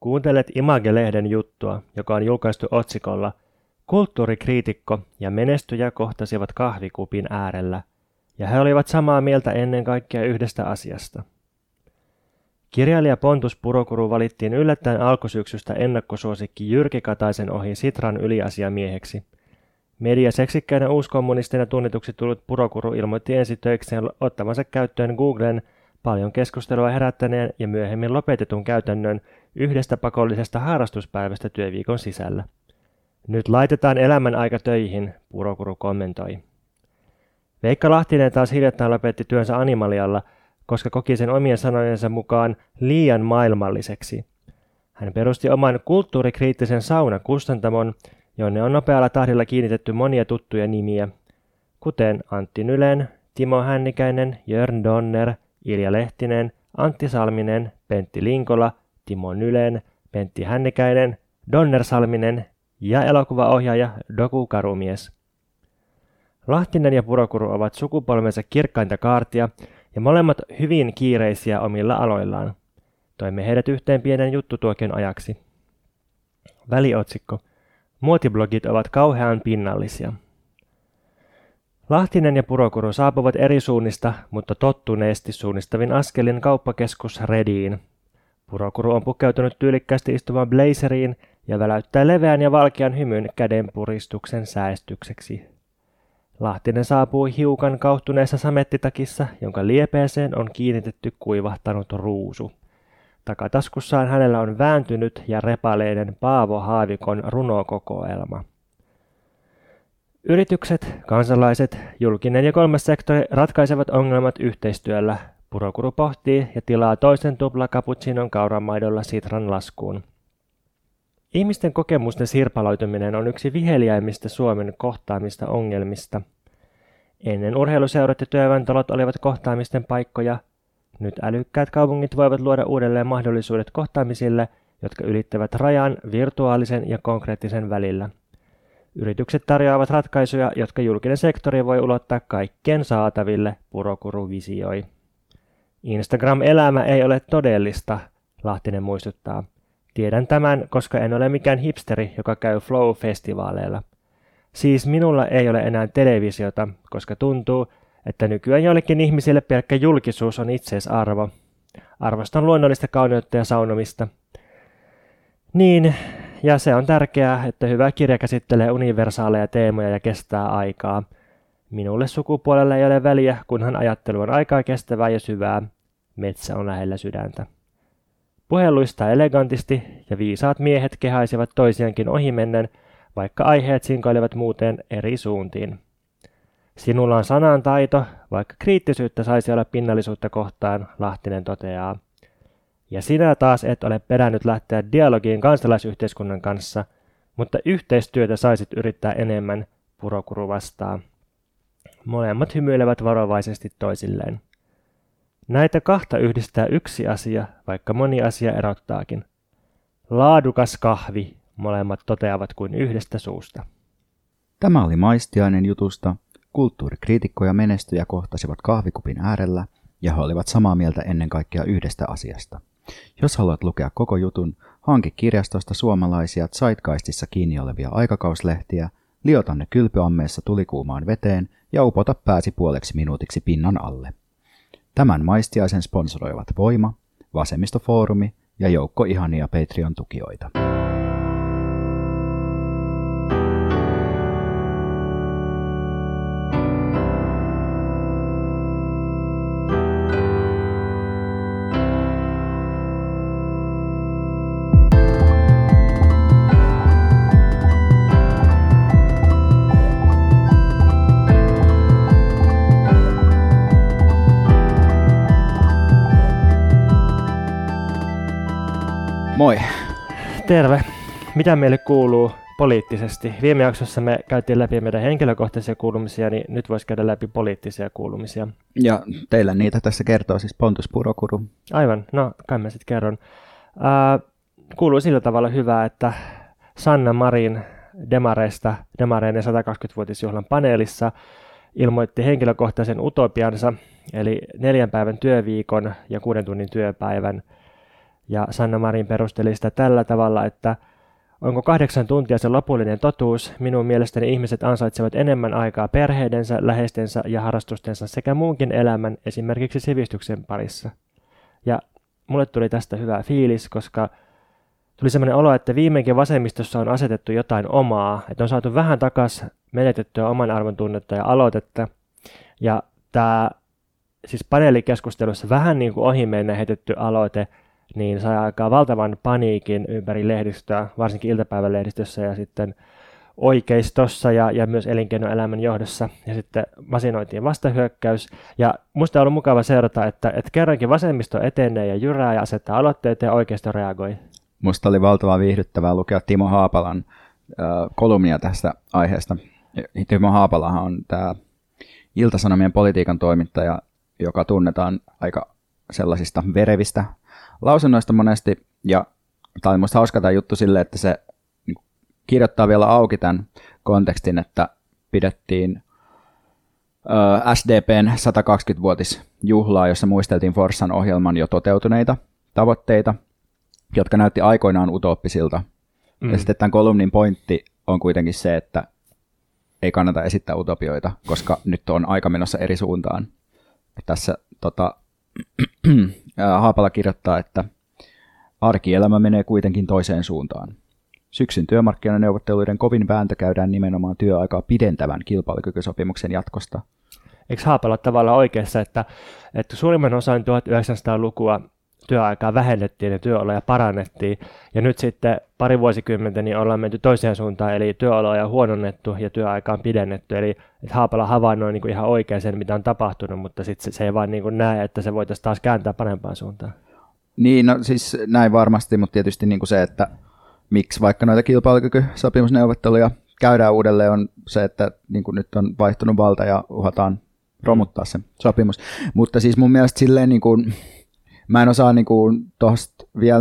Kuuntelet Image-lehden juttua, joka on julkaistu otsikolla "Kulttuurikriitikko ja menestyjä kohtasivat kahvikupin äärellä, ja he olivat samaa mieltä ennen kaikkea yhdestä asiasta". Kirjailija Pontus Purokuru valittiin yllättäen alkusyksystä ennakkosuosikki Jyrki Kataisen ohi Sitran yliasiamieheksi. Mediaseksikkäinen uuskommunistina tunnetuksi tullut Purokuru ilmoitti ensitöikseen ottamansa käyttöön Googlen paljon keskustelua herättäneen ja myöhemmin lopetetun käytännön yhdestä pakollisesta harrastuspäivästä työviikon sisällä. "Nyt laitetaan elämän aika töihin", Purokuru kommentoi. Veikka Lahtinen taas hiljattain lopetti työnsä Animalialla, koska koki sen omien sanojensa mukaan liian maailmalliseksi. Hän perusti oman kulttuurikriittisen Sauna-kustantamon, jonne on nopealla tahdilla kiinnitetty monia tuttuja nimiä, kuten Antti Nylen, Timo Hännikäinen, Jörn Donner, Ilja Lehtinen, Antti Salminen, Pentti Linkola, Timo Nylen, Pentti Hännikäinen, Donner Salminen ja elokuvaohjaaja Doku Karumies. Lahtinen ja Purokuru ovat sukupolvensa kirkkainta kaartia ja molemmat hyvin kiireisiä omilla aloillaan. Toimme heidät yhteen pienen juttutuokion ajaksi. Väliotsikko: "Muotiblogit ovat kauhean pinnallisia". Lahtinen ja Purokuru saapuvat eri suunnista, mutta tottuneesti suunnistavin askelin kauppakeskus Rediin. Purokuru on pukeutunut tyylikkäästi istuvan blazeriin ja väläyttää leveän ja valkean hymyn kädenpuristuksen säästykseksi. Lahtinen saapuu hiukan kauhtuneessa samettitakissa, jonka liepeeseen on kiinnitetty kuivahtanut ruusu. Takataskussaan hänellä on vääntynyt ja repaleinen Paavo Haavikon runokokoelma. Yritykset, kansalaiset, julkinen ja kolmas sektori ratkaisevat ongelmat yhteistyöllä, Purokuru pohtii ja tilaa toisen tuplakaputsinon kauramaidolla Sitran laskuun. Ihmisten kokemusten sirpaloituminen on yksi viheliäimmistä Suomen kohtaamista ongelmista. Ennen urheiluseurat ja työväentalot olivat kohtaamisten paikkoja. Nyt älykkäät kaupungit voivat luoda uudelleen mahdollisuudet kohtaamisille, jotka ylittävät rajan virtuaalisen ja konkreettisen välillä. Yritykset tarjoavat ratkaisuja, jotka julkinen sektori voi ulottaa kaikkien saataville, Purokuru visioi. "Instagram-elämä ei ole todellista", Lahtinen muistuttaa. "Tiedän tämän, koska en ole mikään hipsteri, joka käy Flow-festivaaleilla. Siis minulla ei ole enää televisiota, koska tuntuu, että nykyään joillekin ihmisille pelkkä julkisuus on itseisarvo. Arvostan luonnollista kauneutta ja saunomista. Niin, ja se on tärkeää, että hyvä kirja käsittelee universaaleja teemoja ja kestää aikaa. Minulle sukupuolella ei ole väliä, kunhan ajattelu on aikaa kestävää ja syvää. Metsä on lähellä sydäntä. Puheluista elegantisti ja viisaat miehet kehaisivat toisiankin ohimennen, vaikka aiheet sinkoilevat muuten eri suuntiin. Sinulla on sanan taito, vaikka kriittisyyttä saisi olla pinnallisuutta kohtaan", Lahtinen toteaa. "Ja sinä taas et ole perännyt lähteä dialogiin kansalaisyhteiskunnan kanssa, mutta yhteistyötä saisit yrittää enemmän", Purokuru vastaa. Molemmat hymyilevät varovaisesti toisilleen. Näitä kahta yhdistää yksi asia, vaikka moni asia erottaakin. "Laadukas kahvi", molemmat toteavat kuin yhdestä suusta. Tämä oli maistiainen jutusta. Kulttuurikriitikko ja menestyjä kohtasivat kahvikupin äärellä, ja he olivat samaa mieltä ennen kaikkea yhdestä asiasta. Jos haluat lukea koko jutun, hanki kirjastosta suomalaisia Zeitgeistissa kiinni olevia aikakauslehtiä, liota ne kylpyammeessa tulikuumaan veteen ja upota pääsi puoleksi minuutiksi pinnan alle. Tämän maistiaisen sponsoroivat Voima, Vasemmistofoorumi ja joukko ihania Patreon-tukijoita. Moi. Terve. Mitä meille kuuluu poliittisesti? Viime jaksossa me käytiin läpi meidän henkilökohtaisia kuulumisia, niin nyt voisi käydä läpi poliittisia kuulumisia. Ja teillä niitä tässä kertoo siis Pontus Purokuru. Aivan. No, kai mä sitten kerron. Kuuluu sillä tavalla hyvää, että Sanna Marin Demareiden 120-vuotisjuhlan paneelissa ilmoitti henkilökohtaisen utopiansa, eli 4 päivän työviikon ja 6 tunnin työpäivän. Ja Sanna Marin perusteli sitä tällä tavalla, että onko 8 tuntia se lopullinen totuus? Minun mielestäni ihmiset ansaitsevat enemmän aikaa perheidensä, läheistensä ja harrastustensa sekä muunkin elämän, esimerkiksi sivistyksen parissa. Ja mulle tuli tästä hyvä fiilis, koska tuli sellainen olo, että viimeinkin vasemmistossa on asetettu jotain omaa, että on saatu vähän takaisin menetettyä oman arvon tunnetta ja aloitetta. Ja tämä siis paneelikeskustelussa vähän niin kuin ohimennen heitetty aloite, niin sai aikaan valtavan paniikin ympäri lehdistöä, varsinkin iltapäivälehdistössä ja sitten oikeistossa ja myös elinkeinoelämän johdossa. Ja sitten masinoitiin vastahyökkäys. Ja musta on ollut mukava seurata, että kerrankin vasemmisto etenee ja jyrää ja asettaa aloitteita ja oikeisto reagoi. Musta oli valtavan viihdyttävää lukea Timo Haapalan kolumnia tästä aiheesta. Timo Haapalahan on tämä Ilta-Sanomien politiikan toimittaja, joka tunnetaan aika sellaisista verevistä lausunnoista monesti, ja tämä oli musta hauska tämä juttu silleen, että se kirjoittaa vielä auki tämän kontekstin, että pidettiin SDPn 120-vuotisjuhlaa, jossa muisteltiin Forssan ohjelman jo toteutuneita tavoitteita, jotka näytti aikoinaan utooppisilta. Mm. Ja sitten tämän kolumnin pointti on kuitenkin se, että ei kannata esittää utopioita, koska nyt on aika menossa eri suuntaan. Tässä Haapala kirjoittaa, että arkielämä menee kuitenkin toiseen suuntaan. Syksyn työmarkkinaneuvotteluiden kovin vääntö käydään nimenomaan työaikaa pidentävän kilpailukykysopimuksen jatkosta. Eikö Haapala ole tavallaan oikeassa, että suurimman osan 1900-lukua työaikaa vähennettiin ja työoloja parannettiin, ja nyt sitten pari vuosikymmentä niin ollaan menty toiseen suuntaan, eli työoloja on huononnettu ja työaikaa on pidennetty, eli Haapala havainnoi niin kuin ihan oikein sen, mitä on tapahtunut, mutta sitten se ei vaan niin kuin näe, että se voitaisiin taas kääntää parempaan suuntaan. Niin, no siis näin varmasti, mutta tietysti niin kuin se, että miksi vaikka noita kilpailukykysopimusneuvotteluja käydään uudelleen, on se, että niin kuin nyt on vaihtunut valta ja uhataan romuttaa se sopimus, mutta siis mun mielestä silleen niin kuin mä en osaa tuosta vielä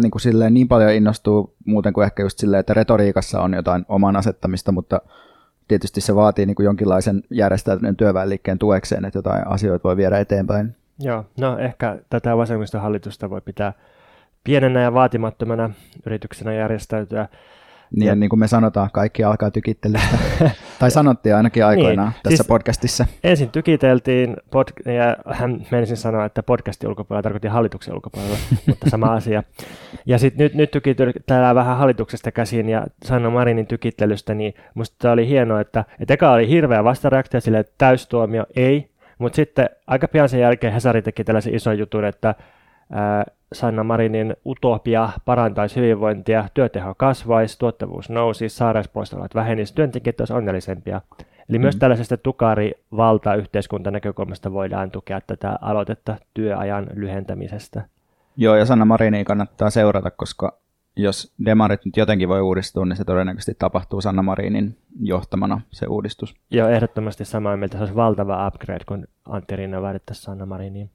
niin paljon innostua muuten kuin ehkä just silleen, että retoriikassa on jotain oman asettamista, mutta tietysti se vaatii jonkinlaisen järjestäytyneen työväenliikkeen tuekseen, että jotain asioita voi viedä eteenpäin. Joo, no ehkä tätä vasemmistohallitusta voi pitää pienenä ja vaatimattomana yrityksenä järjestäytyä. Niin, ja niin kuin me sanotaan, kaikki alkaa tykittelistä. Tai sanottiin ainakin aikoinaan niin, tässä siis podcastissa. Ensin tykiteltiin, ja hän menisin sanoa, että podcastin ulkopuolella tarkoitti hallituksen ulkopuolella, mutta sama asia. Ja sitten nyt tykitellään vähän hallituksesta käsin ja Sanna Marinin tykittelystä, niin musta oli hienoa, että eka oli hirveä vastareaktio sille, että täystuomio ei, mutta sitten aika pian sen jälkeen Hesari teki tällaisen ison jutun, että Sanna Marinin utopia parantaisi hyvinvointia, työteho kasvaisi, tuottavuus nousisi, sairauspoistolat vähenisi, työntekijät olisivat onnellisempia. Eli myös tällaisesta tukarivaltayhteiskuntanäkökulmasta voidaan tukea tätä aloitetta työajan lyhentämisestä. Joo, ja Sanna Marinia kannattaa seurata, koska jos demarit nyt jotenkin voi uudistua, niin se todennäköisesti tapahtuu Sanna Marinin johtamana se uudistus. Joo, ehdottomasti samaa mieltä. Se olisi valtava upgrade, kun Antti Rinnan vaadittaisi Sanna Mariniin.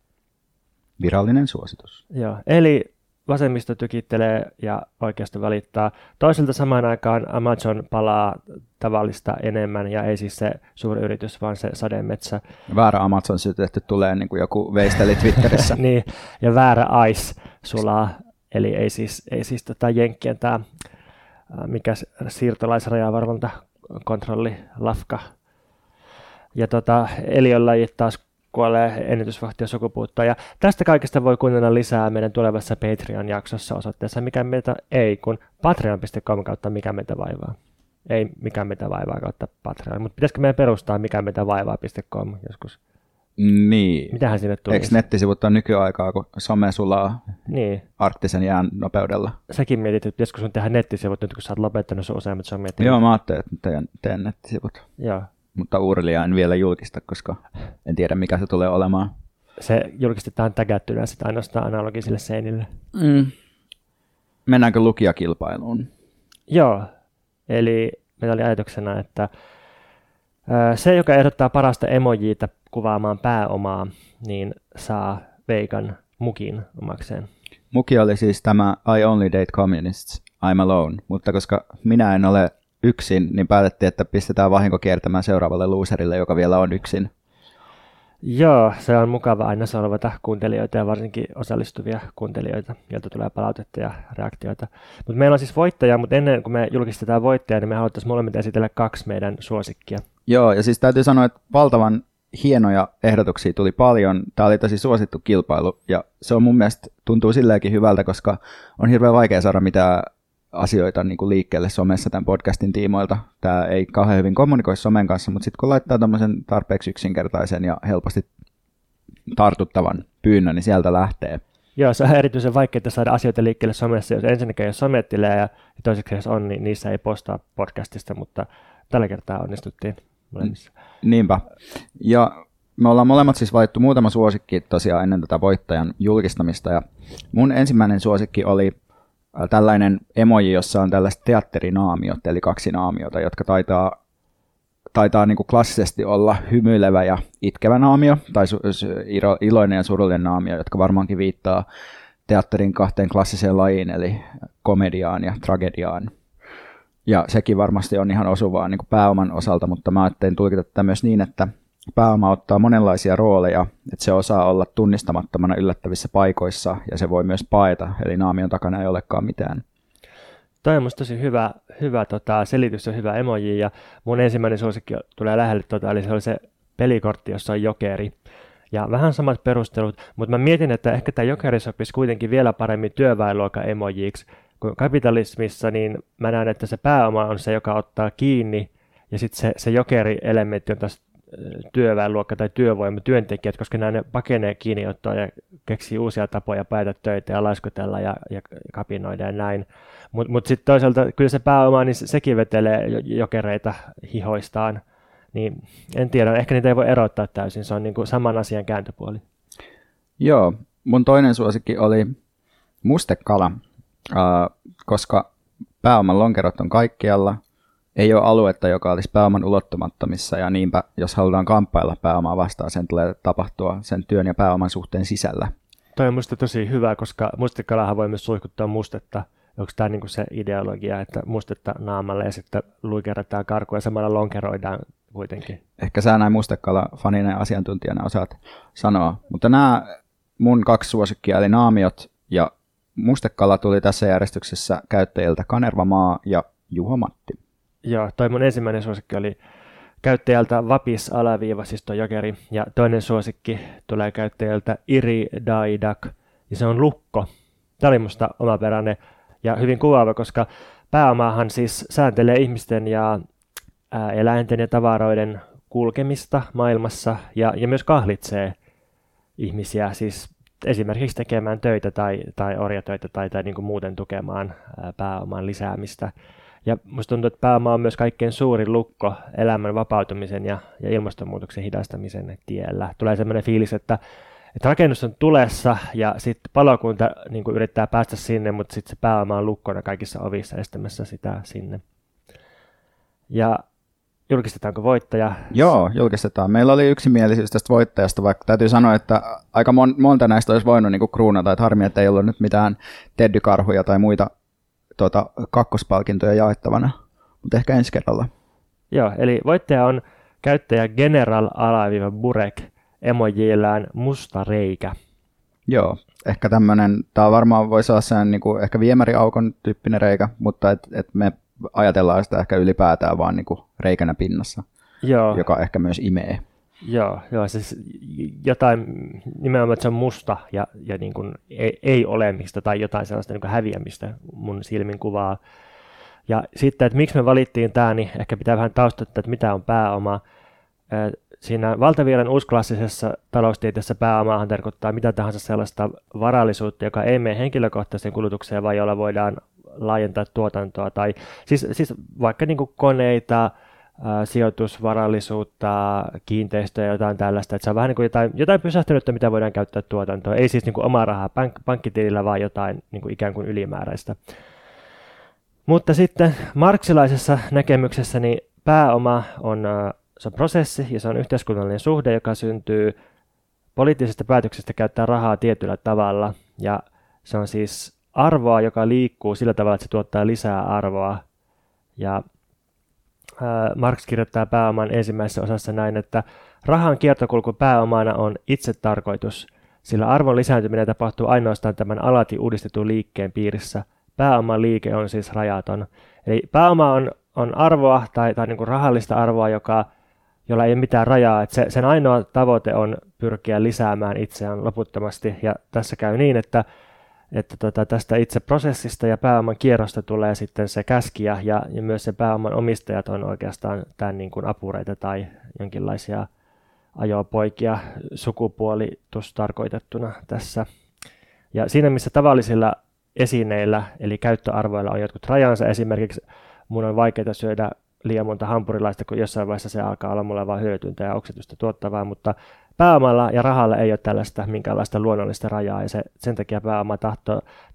Virallinen suositus. Joo, eli vasemmisto tykittelee ja oikeisto valittaa. Toisaalta samaan aikaan Amazon palaa tavallista enemmän, ja ei siis se suuryritys, vaan se sademetsä. Väärä Amazon sytetty tulee, niin kuin joku veisteli Twitterissä. Niin, ja väärä Ice sulaa, eli ei siis jenkkien tämä mikä siirtolaisrajavalvontakontrolli, LAFCA. Ja eliölajit taas kuolee ennätysvahtia sukupuuttoon. Ja tästä kaikesta voi kuunnella lisää meidän tulevassa Patreon-jaksossa osoitteessa Mikä meitä ei, kun patreon.com kautta Mikä meitä vaivaa. Ei Mikä meitä vaivaa kautta Patreon, mutta pitäisikö meidän perustaa Mikä meitä vaivaa.com joskus? Niin. Mitähän sinne tulisi? Eikö nettisivut on nykyaikaa, kun some sulaa niin arktisen jään nopeudella? Säkin mietit, että joskus on tehdä nettisivut nyt, kun sä oot lopettanut sun useammat someet. Joo, mä ajattelin, että teen nettisivut. Joo. Mutta Uurlia en vielä julkista, koska en tiedä mikä se tulee olemaan. Se julkistetaan tägättynä sitten ainoastaan analogisille seinille. Mm. Mennäänkö lukijakilpailuun? Joo, eli meillä oli ajatuksena, että se, joka ehdottaa parasta emojiita kuvaamaan pääomaa, niin saa veikan mukin omakseen. Muki oli siis tämä I only date communists, I'm alone, mutta koska minä en ole yksin, niin päätettiin, että pistetään vahinko kiertämään seuraavalle loserille, joka vielä on yksin. Joo, se on mukava aina sorvata kuuntelijoita ja varsinkin osallistuvia kuuntelijoita, joilta tulee palautetta ja reaktioita. Mutta meillä on siis voittaja, mutta ennen kuin me julkistetaan voittaja, niin me haluttaisiin molemmat esitellä 2 meidän suosikkia. Joo, ja siis täytyy sanoa, että valtavan hienoja ehdotuksia tuli paljon. Tämä oli tosi suosittu kilpailu, ja se on mun mielestä tuntuu silleenkin hyvältä, koska on hirveän vaikea saada mitään asioita niin kuin liikkeelle somessa tämän podcastin tiimoilta. Tämä ei kauhean hyvin kommunikoi somen kanssa, mutta sitten kun laittaa tämmöisen tarpeeksi yksinkertaisen ja helposti tartuttavan pyynnön, niin sieltä lähtee. Joo, se on erityisen vaikeaa saada asioita liikkeelle somessa, jos ensinnäkin jos somettilejä ja toiseksi jos on, niin niissä ei postaa podcastista, mutta tällä kertaa onnistuttiin molemmissa. Niinpä. Ja me ollaan molemmat siis valittu muutama suosikki tosiaan ennen tätä voittajan julkistamista, ja mun ensimmäinen suosikki oli tällainen emoji, jossa on tällaiset teatterinaamiot, eli 2 naamiota, jotka taitaa niin kuin klassisesti olla hymyilevä ja itkevä naamio, tai iloinen ja surullinen naamio, jotka varmaankin viittaa teatterin 2 klassiseen lajiin, eli komediaan ja tragediaan. Ja sekin varmasti on ihan osuvaa niin kuin pääoman osalta, mutta mä ajattelin tulkita tätä myös niin, että pääoma ottaa monenlaisia rooleja, että se osaa olla tunnistamattomana yllättävissä paikoissa ja se voi myös paeta, eli naamion takana ei olekaan mitään. Toi on musta tosi hyvä selitys ja hyvä emoji, ja mun ensimmäinen suosikki tulee lähelle eli se oli se pelikortti, jossa on jokeri. Ja vähän samat perustelut, mutta mä mietin, että ehkä tämä jokeri sopisi kuitenkin vielä paremmin työväenluokan emojiksi, kun kapitalismissa niin mä näen, että se pääoma on se, joka ottaa kiinni, ja sitten se jokeri-elementti on tässä työväenluokka tai työvoima, työntekijät, koska nämä pakenee kiinni ottaa ja keksii uusia tapoja päätä töitä ja laiskutella ja kapinoida ja näin. Mutta sitten toisaalta kyllä se pääoma, niin sekin vetelee jokereita hihoistaan. Niin en tiedä, ehkä niitä ei voi erottaa täysin, se on niin kuin saman asian kääntöpuoli. Joo, mun toinen suosikki oli mustekala, koska pääoman lonkerot on kaikkialla. Ei ole aluetta, joka olisi pääoman ulottumattomissa, ja niinpä, jos halutaan kamppailla pääomaa vastaan, sen tulee tapahtua sen työn ja pääoman suhteen sisällä. Toi on musta tosi hyvä, koska mustekalahan voi myös suihkuttaa mustetta. Onko tämä niinku se ideologia, että mustetta naamalle ja sitten luikerrataan karkuun ja samalla lonkeroidaan kuitenkin? Ehkä sä näin mustekala-fanina ja asiantuntijana osaat sanoa. Mutta nämä mun 2 suosikkia, eli naamiot ja mustekala, tuli tässä järjestyksessä käyttäjiltä Kanerva Maa ja Juho Matti. Joo, toi mun ensimmäinen suosikki oli käyttäjältä vapis_jokeri, ja toinen suosikki tulee käyttäjältä Iri Daidak, ja se on lukko. Tämä oli musta omaperäinen ja hyvin kuvaava, koska pääomaahan siis sääntelee ihmisten ja eläinten ja tavaroiden kulkemista maailmassa, ja myös kahlitsee ihmisiä, siis esimerkiksi tekemään töitä tai orjatöitä tai niin kuin muuten tukemaan pääoman lisäämistä. Ja musta tuntuu, että pääoma on myös kaikkein suurin lukko elämän vapautumisen ja ilmastonmuutoksen hidastamisen tiellä. Tulee sellainen fiilis, että rakennus on tulessa ja sitten palokunta niin kuin yrittää päästä sinne, mutta sitten se pääoma on lukkona kaikissa ovissa estämässä sitä sinne. Ja julkistetaanko voittaja? Joo, julkistetaan. Meillä oli yksimielisyys tästä voittajasta, vaikka täytyy sanoa, että aika monta näistä olisi voinut niin kuin kruunata. Että harmi, että ei ollut nyt mitään teddykarhuja tai muita kakkospalkintoja jaettavana, mutta ehkä ensi kerralla. Joo, eli voittaja on käyttäjä General_Burek emojillään musta reikä. Joo, ehkä tämmöinen, tämä varmaan voi saada sen niinku, ehkä viemäriaukon tyyppinen reikä, mutta et me ajatellaan sitä ehkä ylipäätään vaan niinku reikänä pinnassa, joo, joka ehkä myös imee. Joo, siis jotain nimenomaan, että se on musta ja niin kuin ei olemista tai jotain sellaista niin kuin häviämistä mun silmin kuvaa. Ja sitten, että miksi me valittiin tämä, niin ehkä pitää vähän taustattaa, että mitä on pääoma. Siinä valtavirran uusklassisessa taloustieteessä pääomaahan tarkoittaa mitä tahansa sellaista varallisuutta, joka ei mene henkilökohtaiseen kulutukseen, vaan jolla voidaan laajentaa tuotantoa. Tai siis vaikka niin kuin koneita, sijoitusvarallisuutta, kiinteistöjä ja jotain tällaista, että se on vähän niin kuin jotain pysähtynyttä, mitä voidaan käyttää tuotantoon. Ei siis niin kuin omaa rahaa pankkitilillä, vaan jotain niin kuin ikään kuin ylimääräistä. Mutta sitten marxilaisessa näkemyksessä niin pääoma on prosessi ja se on yhteiskunnallinen suhde, joka syntyy poliittisesta päätöksestä käyttää rahaa tietyllä tavalla. Ja se on siis arvoa, joka liikkuu sillä tavalla, että se tuottaa lisää arvoa. Ja Marx kirjoittaa pääoman ensimmäisessä osassa näin, että Rahan kiertokulku pääomana on itsetarkoitus, sillä arvon lisääntyminen tapahtuu ainoastaan tämän alati uudistetun liikkeen piirissä. Pääomaliike on siis rajaton. Eli pääoma on arvoa tai niin kuin rahallista arvoa, jolla ei ole mitään rajaa. Että sen ainoa tavoite on pyrkiä lisäämään itseään loputtomasti. Ja tässä käy niin, että tästä itse prosessista ja pääoman kierrosta tulee sitten se käskijä ja myös se pääoman omistajat on oikeastaan tämän niin kuin apureita tai jonkinlaisia ajopoikia sukupuolitus tarkoitettuna tässä. Ja siinä missä tavallisilla esineillä eli käyttöarvoilla on jotkut rajansa, esimerkiksi mun on vaikeaa syödä liian monta hampurilaista, kun jossain vaiheessa se alkaa olla mulle vain hyötyntä ja oksetusta tuottavaa, mutta pääomalla ja rahalla ei ole tällaista minkäänlaista luonnollista rajaa, ja sen takia pääoma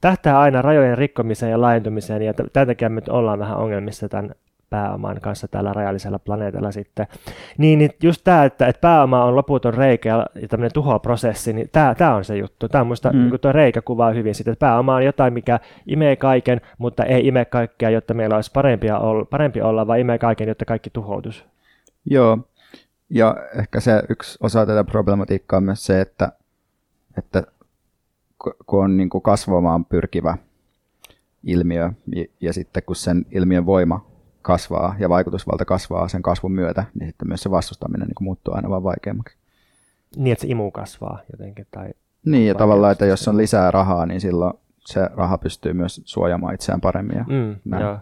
tähtää aina rajojen rikkomiseen ja laajentumiseen, ja tämän takia me ollaan vähän ongelmissa tämän pääoman kanssa tällä rajallisella planeetalla sitten. Niin just tämä, että pääoma on loputon reikä ja tämmöinen tuhoprosessi, niin tämä on se juttu. Tämä on musta, niin tuo reikä kuvaa hyvin sitä, että pääoma on jotain, mikä imee kaiken, mutta ei ime kaikkea, jotta meillä olisi parempi olla, vaan imee kaiken, jotta kaikki tuhoutuisi. Joo. Ja ehkä se yksi osa tätä problematiikkaa on myös se, että kun on niin kuin kasvamaan pyrkivä ilmiö ja sitten kun sen ilmiön voima kasvaa ja vaikutusvalta kasvaa sen kasvun myötä, niin sitten myös se vastustaminen niin kuin muuttuu aina vaan vaikeammaksi. Niin, että se imu kasvaa jotenkin. Tai niin, ja tavallaan, että jos on lisää rahaa, niin silloin se raha pystyy myös suojamaan itseään paremmin. Ja näin.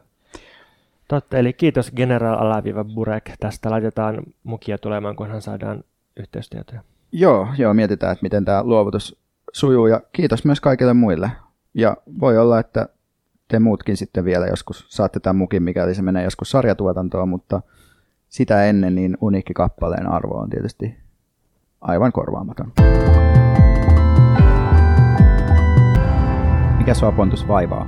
Totta, eli kiitos General Alaviva Burek. Tästä laitetaan mukia tulemaan, kunhan saadaan yhteystietoja. Joo, mietitään, että miten tämä luovutus sujuu, ja kiitos myös kaikille muille. Ja voi olla, että te muutkin sitten vielä joskus saatte tämän mukin, mikäli se menee joskus sarjatuotantoon, mutta sitä ennen niin uniikki kappaleen arvo on tietysti aivan korvaamaton. Mikä sua, Pontus, vaivaa?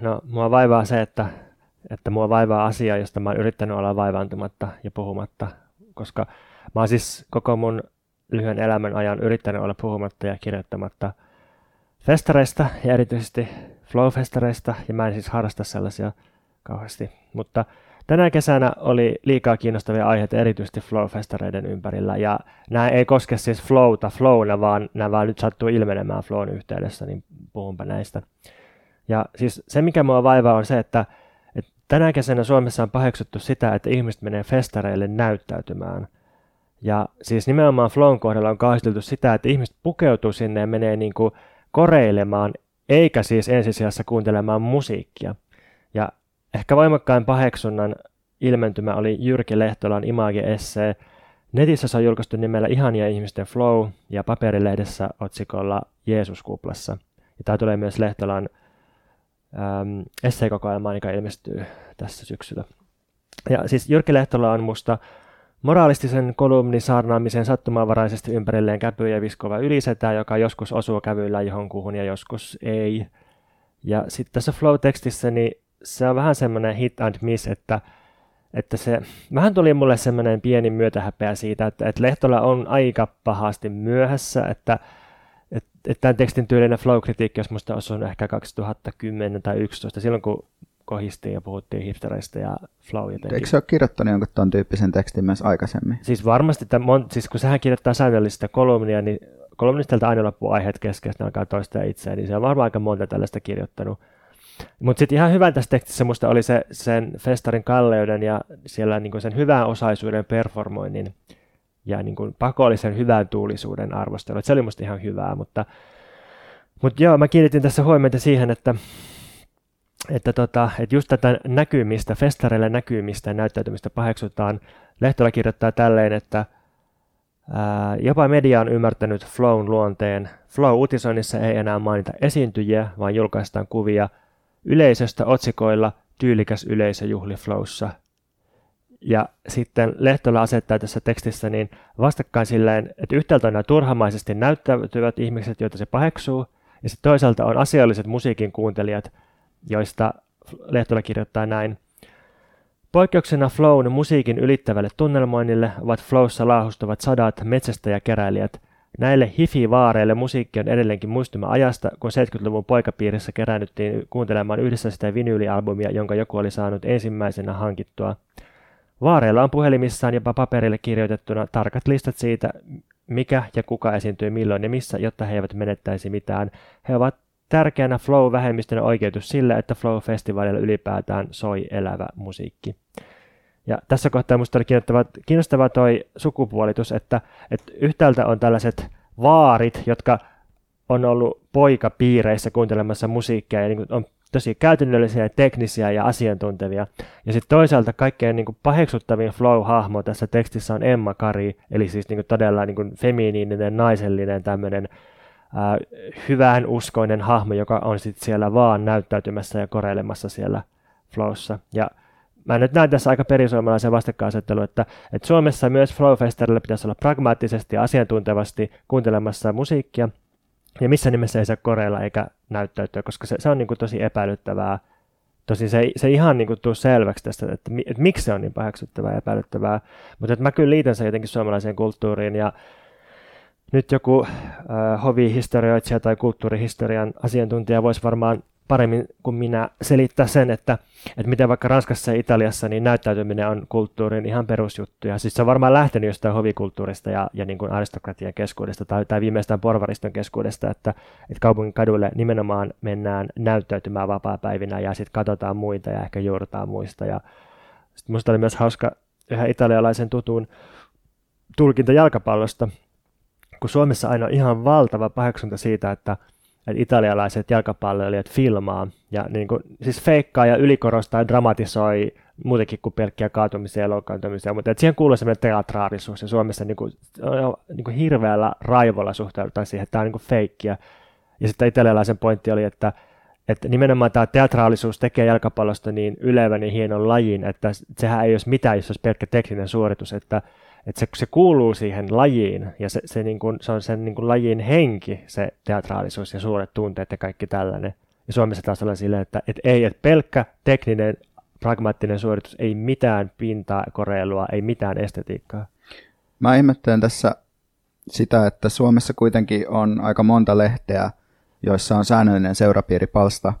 No, mua vaivaa se, että mua vaivaa asia, josta mä oon yrittänyt olla vaivaantumatta ja puhumatta, koska mä oon siis koko mun lyhyen elämän ajan yrittänyt olla puhumatta ja kirjoittamatta festareista ja erityisesti flow-festareista, ja mä en siis harrasta sellaisia kauheasti, mutta tänä kesänä oli liikaa kiinnostavia aiheita erityisesti flow-festareiden ympärillä, ja nämä ei koske siis flowna, vaan nämä vaan nyt sattuu ilmenemään flown yhteydessä, niin puhunpa näistä. Ja siis se, mikä mua vaivaa, on se, että tänä kesänä Suomessa on paheksuttu sitä, että ihmiset menee festareille näyttäytymään. Ja siis nimenomaan flown kohdalla on kauhisteltu sitä, että ihmiset pukeutuu sinne ja menee niin kuin koreilemaan, eikä siis ensisijassa kuuntelemaan musiikkia. Ja ehkä voimakkain paheksunnan ilmentymä oli Jyrki Lehtolan Image-essee. Netissä se on julkaistu nimellä Ihania ihmisten flow ja paperilehdessä otsikolla Jeesuskuplassa. Ja tämä tulee myös Lehtolan esseikokoelmaan, joka ilmestyy tässä syksyllä. Ja siis Jyrki Lehtola on musta moraalistisen kolumnin saarnaamiseen sattumanvaraisesti ympärilleen käpyjä viskova ylisetä, joka joskus osuu kävyillä johonkuhun ja joskus ei. Ja sitten tässä flow-tekstissä niin se on vähän semmoinen hit and miss, että se vähän tuli mulle semmoinen pieni myötähäpeä siitä, että Lehtola on aika pahasti myöhässä, että tämän tekstin tyylinen flow-kritiikki olisi musta osunut ehkä 2010 tai 2011, silloin kun kohistiin ja puhuttiin hipstereistä ja flow jotenkin. Eikö se ole kirjoittanut jonkun tuon tyyppisen tekstin myös aikaisemmin? Siis varmasti, siis kun sehän kirjoittaa säännöllistä kolumnia, niin kolumnistelta aina loppuu aiheet kesken, ne alkaa toistaa itseään, niin se on varmaan aika monta tällaista kirjoittanut. Mutta sitten ihan hyvän tässä tekstissä musta oli sen festarin kalleuden ja siellä niinku sen hyvän osaisuuden performoinnin ja niin kuin pakollisen hyvän tuulisuuden arvostelu. Et se oli musta ihan hyvää, mutta joo, mä kiinnitin tässä huomiota siihen, että just tätä näkymistä, festareille näkymistä ja näyttäytymistä paheksutaan. Lehtola kirjoittaa tälleen, että jopa media on ymmärtänyt flown luonteen. Flow-uutisoinnissa ei enää mainita esiintyjiä, vaan julkaistaan kuvia yleisöstä otsikoilla tyylikäs yleisöjuhli flowssa. Ja sitten Lehtola asettaa tässä tekstissä niin vastakkain silleen, että yhtäältä on nämä turhamaisesti näyttäytyvät ihmiset, joita se paheksuu, ja sitten toisaalta on asialliset musiikin kuuntelijat, joista Lehtola kirjoittaa näin. Poikkeuksena flown musiikin ylittävälle tunnelmoinnille ovat flowssa laahustuvat sadat metsästäjäkeräilijät. Näille hifi-vaareille musiikki on edelleenkin muistuma ajasta, kun 70-luvun poikapiirissä keräännyttiin kuuntelemaan yhdessä sitä vinyylialbumia, jonka joku oli saanut ensimmäisenä hankittua. Vaareilla on puhelimissaan jopa paperille kirjoitettuna tarkat listat siitä, mikä ja kuka esiintyy milloin ja missä, jotta he eivät menettäisi mitään. He ovat tärkeänä Flow-vähemmistön oikeutus sille, että Flow-festivaalilla ylipäätään soi elävä musiikki. Ja tässä kohtaa minusta oli kiinnostava toi sukupuolitus, että yhtäältä on tällaiset vaarit, jotka on ollut poikapiireissä kuuntelemassa musiikkia ja niin on tosi käytännöllisiä, teknisiä ja asiantuntevia. Ja sitten toisaalta kaikkein niin kuin paheksuttavin flow-hahmo tässä tekstissä on Emma Kari, eli siis niin kuin todella niin kuin feminiininen, naisellinen, tämmöinen hyvän uskoinen hahmo, joka on sitten siellä vaan näyttäytymässä ja koreilemassa siellä flowssa. Ja mä nyt näen tässä aika perisuomalaisen vastakkainasettelun, että Suomessa myös flow-festareilla pitäisi olla pragmaattisesti ja asiantuntevasti kuuntelemassa musiikkia, ja missä nimessä ei saa koreilla eikä näyttäytyä, koska se on niin kuin tosi epäilyttävää. Tosin se ihan niin kuin tuu selväksi tästä, että miksi se on niin paheksuttavaa ja epäilyttävää. Mutta mä kyllä liitän sen jotenkin suomalaiseen kulttuuriin. Ja nyt joku hovihistorioitsija tai kulttuurihistorian asiantuntija voisi varmaan paremmin kuin minä selittää sen, että miten vaikka Ranskassa ja Italiassa niin näyttäytyminen on kulttuurin ihan perusjuttuja. Siis se on varmaan lähtenyt jostain hovikulttuurista ja niin kuin aristokratian keskuudesta tai viimeistään porvariston keskuudesta, että kaupungin kaduille nimenomaan mennään näyttäytymään vapaapäivinä ja sitten katsotaan muita ja ehkä juurtaan muista. Ja sitten musta oli myös hauska yhden italialaisen tutun tulkinta jalkapallosta, kun Suomessa aina on ihan valtava paheksunta siitä, että italialaiset jalkapalloilijat filmaa ja niin kuin, siis feikkaa ja ylikorostaa ja dramatisoi muutenkin kuin pelkkiä kaatumisia ja loukkaantumisia, mutta siihen kuuluu sellainen teatraalisuus ja Suomessa niin kuin hirveällä raivolla suhtaudutaan siihen, että tämä on niin kuin feikkiä. Ja sitten italialaisen pointti oli, että nimenomaan tämä teatraalisuus tekee jalkapallosta niin ylevän ja hienon lajin, että sehän ei olisi mitään, jos olisi pelkkä tekninen suoritus, että se kuuluu siihen lajiin, ja se, niin kuin, se on sen niin kuin lajin henki, se teatraalisuus ja suuret tunteet ja kaikki tällainen. Ja Suomessa taas ollaan silleen, että pelkkä tekninen, pragmaattinen suoritus, ei mitään pintaa, koreilua, ei mitään estetiikkaa. Mä ihmettelen tässä sitä, että Suomessa kuitenkin on aika monta lehteä, joissa on säännöllinen seurapiiripalsta,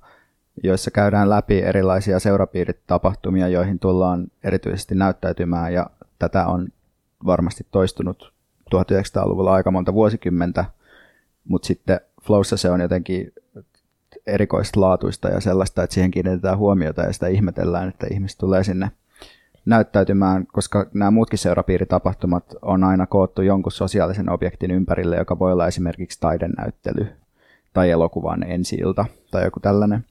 joissa käydään läpi erilaisia seurapiiritapahtumia, joihin tullaan erityisesti näyttäytymään, ja tätä on varmasti toistunut 1900-luvulla aika monta vuosikymmentä, mutta sitten flowssa se on jotenkin erikoislaatuista ja sellaista, että siihen kiinnitetään huomiota ja sitä ihmetellään, että ihmiset tulee sinne näyttäytymään, koska nämä muutkin seurapiiritapahtumat on aina koottu jonkun sosiaalisen objektin ympärille, joka voi olla esimerkiksi taidenäyttely tai elokuvan ensi-ilta tai joku tällainen.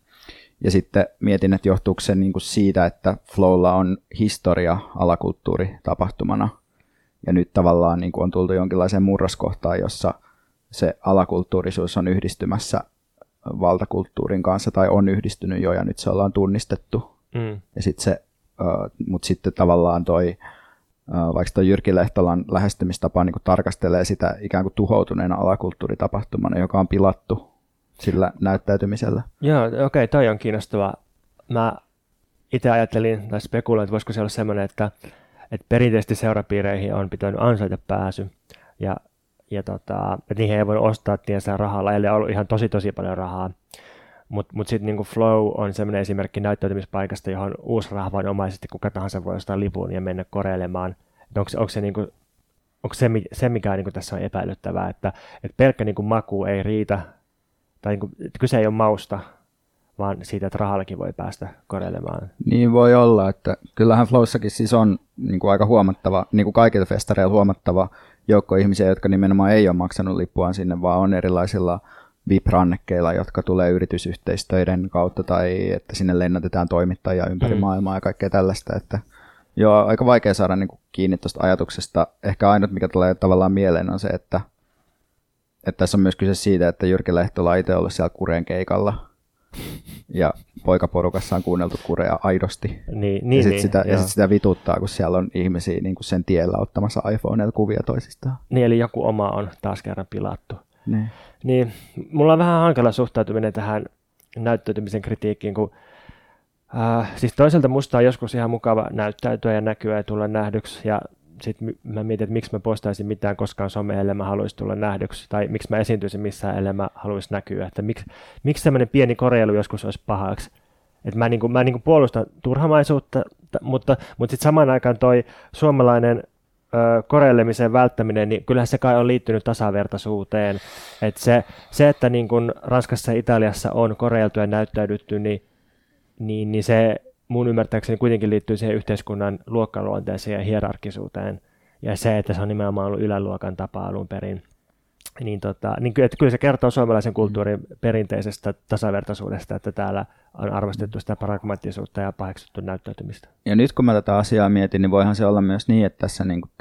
Ja sitten mietin, että johtuuko se niin kuin siitä, että flowlla on historia alakulttuuritapahtumana, ja nyt tavallaan niin kuin on tultu jonkinlaiseen murroskohtaan, jossa se alakulttuurisuus on yhdistymässä valtakulttuurin kanssa, tai on yhdistynyt jo, ja nyt se ollaan tunnistettu. Mm. Ja sit se, mutta sitten tavallaan toi, vaikka toi Jyrki Lehtolan lähestymistapa niin kuin tarkastelee sitä ikään kuin tuhoutuneena alakulttuuritapahtumana, joka on pilattu sillä näyttäytymisellä. Joo, okei, toi on kiinnostavaa. Mä itse ajattelin, tai spekuloin, että voisiko se olla semmoinen, että perinteisesti seurapiireihin on pitänyt ansaita pääsy, niihin ei voi ostaa tiensä rahalla, eli on ollut ihan tosi paljon rahaa. Mut sitten niinku flow on sellainen esimerkki näyttäytymispaikasta, johon uusrahvaanomaisesti kuka tahansa voi ostaa lipun ja mennä koreilemaan. Onko se mikä niinku tässä on epäilyttävää, että pelkkä niinku maku ei riitä, tai niinku, kyse ei ole mausta, vaan siitä, että rahallakin voi päästä koreilemaan. Niin voi olla, että kyllähän flowssakin siis on niin kuin aika huomattava, niin kuin kaikilla festareilla huomattava joukko ihmisiä, jotka nimenomaan ei ole maksanut lippuaan sinne, vaan on erilaisilla VIP-rannekkeilla, jotka tulee yritysyhteistöiden kautta, tai että sinne lennätetään toimittajia ympäri maailmaa ja kaikkea tällaista. Että joo, aika vaikea saada niin kuin kiinni tuosta ajatuksesta. Ehkä ainut, mikä tulee tavallaan mieleen, on se, että tässä on myös kyse siitä, että Jyrki Lehtola itse ollut siellä Kureen keikalla, ja poikaporukassa on kuunneltu Kurea aidosti. Niin, ja sitten sitä vituttaa, kun siellä on ihmisiä niin kuin sen tiellä ottamassa iPhonella kuvia toisistaan. Niin, eli joku oma on taas kerran pilattu. Niin, mulla on vähän hankala suhtautuminen tähän näyttäytymisen kritiikkiin, kun siis toisaalta musta on joskus ihan mukava näyttäytyä ja näkyä ja tulla nähdyksi, ja sitten mä mietin, että miksi mä postaisin mitään koskaan someen, ellei mä haluaisi tulla nähdyksi, tai miksi mä esiintyisin missään, ellei mä haluaisi näkyä, että miksi tämmöinen pieni koreilu joskus olisi pahaksi. Et mä puolustan turhamaisuutta, mutta sitten samaan aikaan toi suomalainen koreilemisen välttäminen, niin kyllähän se kai on liittynyt tasavertaisuuteen. Et se, että niin kun Ranskassa ja Italiassa on koreiltu ja näyttäydytty, niin se mun ymmärtääkseni kuitenkin liittyy siihen yhteiskunnan luokkaluonteeseen ja hierarkisuuteen. Ja se, että se on nimenomaan ollut yläluokan tapa alun perin. Niin kyllä se kertoo suomalaisen kulttuurin perinteisestä tasavertaisuudesta, että täällä on arvostettu sitä pragmaattisuutta ja paheksuttu näyttäytymistä. Ja nyt kun mä tätä asiaa mietin, niin voihan se olla myös niin, että tässä niin kuin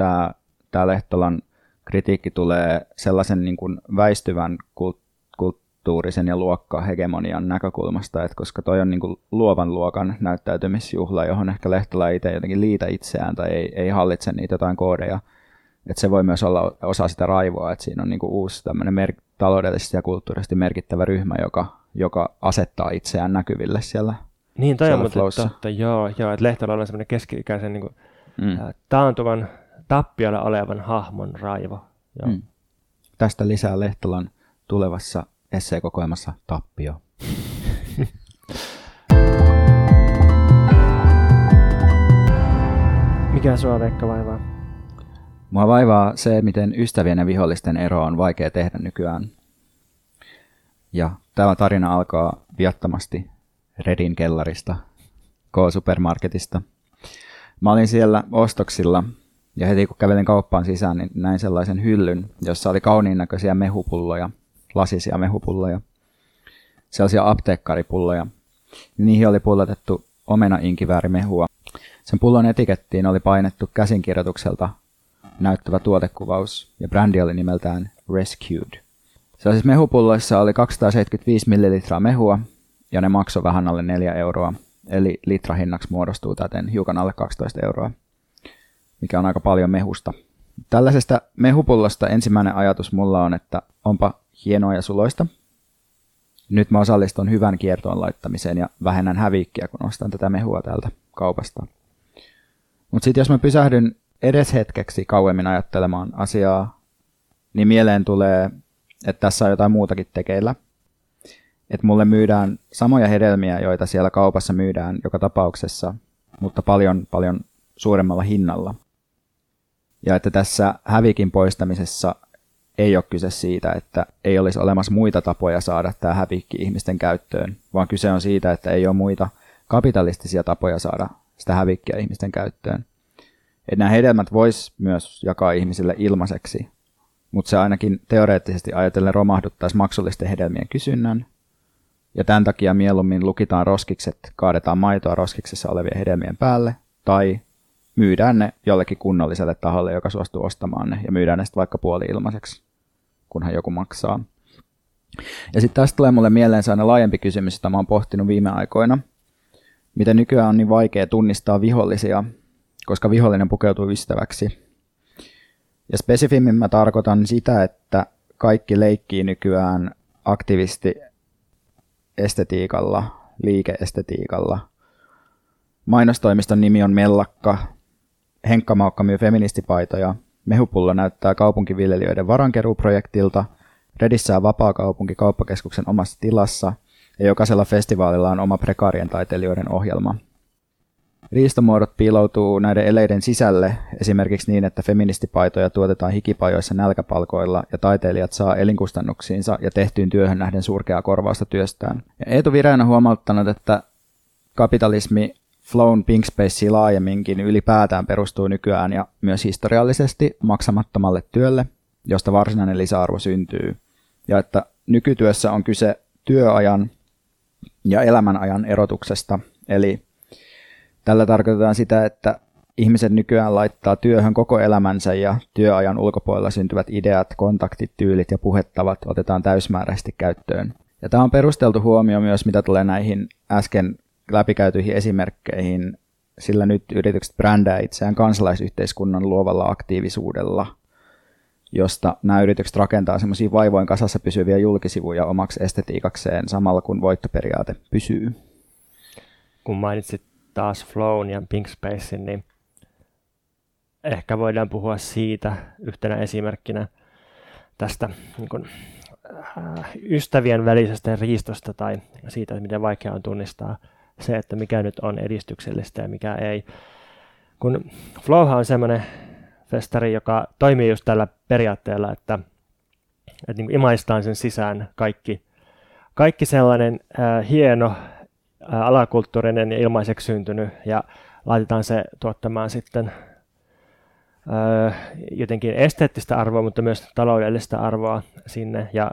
tämä Lehtolan kritiikki tulee sellaisen niin kuin väistyvän kulttuurisen ja luokkahegemonian näkökulmasta, että koska toi on niin kuin luovan luokan näyttäytymisjuhla, johon ehkä Lehtola itse jotenkin liitä itseään tai ei hallitse niitä jotain koodeja. Että se voi myös olla osa sitä raivoa, että siinä on niinku uusi tämmöinen taloudellisesti ja kulttuurisesti merkittävä ryhmä, joka asettaa itseään näkyville siellä. Niin, toi on totta, joo, että Lehtola on semmoinen keski-ikäisen niinku, taantuvan, tappiolla olevan hahmon raivo. Joo. Mm. Tästä lisää Lehtolan tulevassa esseekokoelmassa Tappio. Mikä sua, Veikka, vaivaa? Mua vaivaa se, miten ystävien ja vihollisten ero on vaikea tehdä nykyään. Ja tämä tarina alkaa viattomasti Redin kellarista, K-supermarketista. Mä olin siellä ostoksilla ja heti kun kävelin kauppaan sisään, niin näin sellaisen hyllyn, jossa oli kauniin näköisiä mehupulloja, lasisia mehupulloja, sellaisia apteekkaripulloja. Niihin oli pullotettu omenainkiväärmehua. Sen pullon etikettiin oli painettu käsinkirjoitukselta näyttävä tuotekuvaus, ja brändi oli nimeltään Rescued. Sellaisissa mehupulloissa oli 275 millilitraa mehua, ja ne maksoi vähän alle 4 €, eli litrahinnaksi muodostuu täten hiukan alle 12 €, mikä on aika paljon mehusta. Tällaisesta mehupullosta ensimmäinen ajatus mulla on, että onpa hienoa ja suloista. Nyt mä osallistun hyvän kiertoon laittamiseen ja vähennän häviikkiä, kun ostan tätä mehua täältä kaupasta. Mutta sitten jos mä pysähdyn edes hetkeksi kauemmin ajattelemaan asiaa, niin mieleen tulee, että tässä on jotain muutakin tekeillä. Että mulle myydään samoja hedelmiä, joita siellä kaupassa myydään joka tapauksessa, mutta paljon, paljon suuremmalla hinnalla. Ja että tässä hävikin poistamisessa ei ole kyse siitä, että ei olisi olemassa muita tapoja saada tämä hävikki ihmisten käyttöön, vaan kyse on siitä, että ei ole muita kapitalistisia tapoja saada sitä hävikkiä ihmisten käyttöön. Että nämä hedelmät vois myös jakaa ihmisille ilmaiseksi, mutta se ainakin teoreettisesti ajatellen romahduttaisi maksullisten hedelmien kysynnän. Ja tämän takia mieluummin lukitaan roskikset, kaadetaan maitoa roskiksessa olevien hedelmien päälle, tai myydään ne jollekin kunnalliselle taholle, joka suostuu ostamaan ne, ja myydään ne sitten vaikka puoli ilmaiseksi, kunhan joku maksaa. Ja sitten tästä tulee mulle mieleen aina laajempi kysymys, jota mä oon pohtinut viime aikoina. Miten nykyään on niin vaikea tunnistaa vihollisia, koska vihollinen pukeutuu ystäväksi. Ja spesifimmin mä tarkoitan sitä, että kaikki leikkii nykyään aktivistiestetiikalla, liikeestetiikalla. Mainostoimiston nimi on Mellakka, Henkka Maukka myy feministipaitoja, mehupullo näyttää kaupunkiviljelijöiden varankeruuprojektilta, Redissä on Vapaakaupunki kauppakeskuksen omassa tilassa, ja jokaisella festivaalilla on oma prekaarien taiteilijoiden ohjelma. Riistomuodot piiloutuu näiden eleiden sisälle, esimerkiksi niin, että feministipaitoja tuotetaan hikipajoissa nälkäpalkoilla ja taiteilijat saa elinkustannuksiinsa ja tehtyyn työhön nähden surkeaa korvausta työstään. Ja Eetu Vireän on huomauttanut, että kapitalismi flown pink spacea laajemminkin ylipäätään perustuu nykyään ja myös historiallisesti maksamattomalle työlle, josta varsinainen lisäarvo syntyy. Ja että nykytyössä on kyse työajan ja elämänajan erotuksesta, eli tällä tarkoitetaan sitä, että ihmiset nykyään laittaa työhön koko elämänsä ja työajan ulkopuolella syntyvät ideat, kontaktit, tyylit ja puhettavat otetaan täysmääräisesti käyttöön. Ja tämä on perusteltu huomio myös, mitä tulee näihin äsken läpikäytyihin esimerkkeihin, sillä nyt yritykset brändää itseään kansalaisyhteiskunnan luovalla aktiivisuudella, josta nämä yritykset rakentaa semmoisia vaivoin kasassa pysyviä julkisivuja omaksi estetiikakseen samalla kun voittoperiaate pysyy. Kun mainitsit taas Flown ja Pink Spacein, niin ehkä voidaan puhua siitä yhtenä esimerkkinä tästä niin kuin, ystävien välisestä riistosta tai siitä, miten vaikea on tunnistaa se, että mikä nyt on edistyksellistä ja mikä ei. Kun Flowhan on semmoinen festari, joka toimii just tällä periaatteella, että niin kuin imaistaan sen sisään kaikki sellainen hieno, alakulttuurinen ja ilmaiseksi syntynyt, ja laitetaan se tuottamaan sitten jotenkin esteettistä arvoa, mutta myös taloudellista arvoa sinne, ja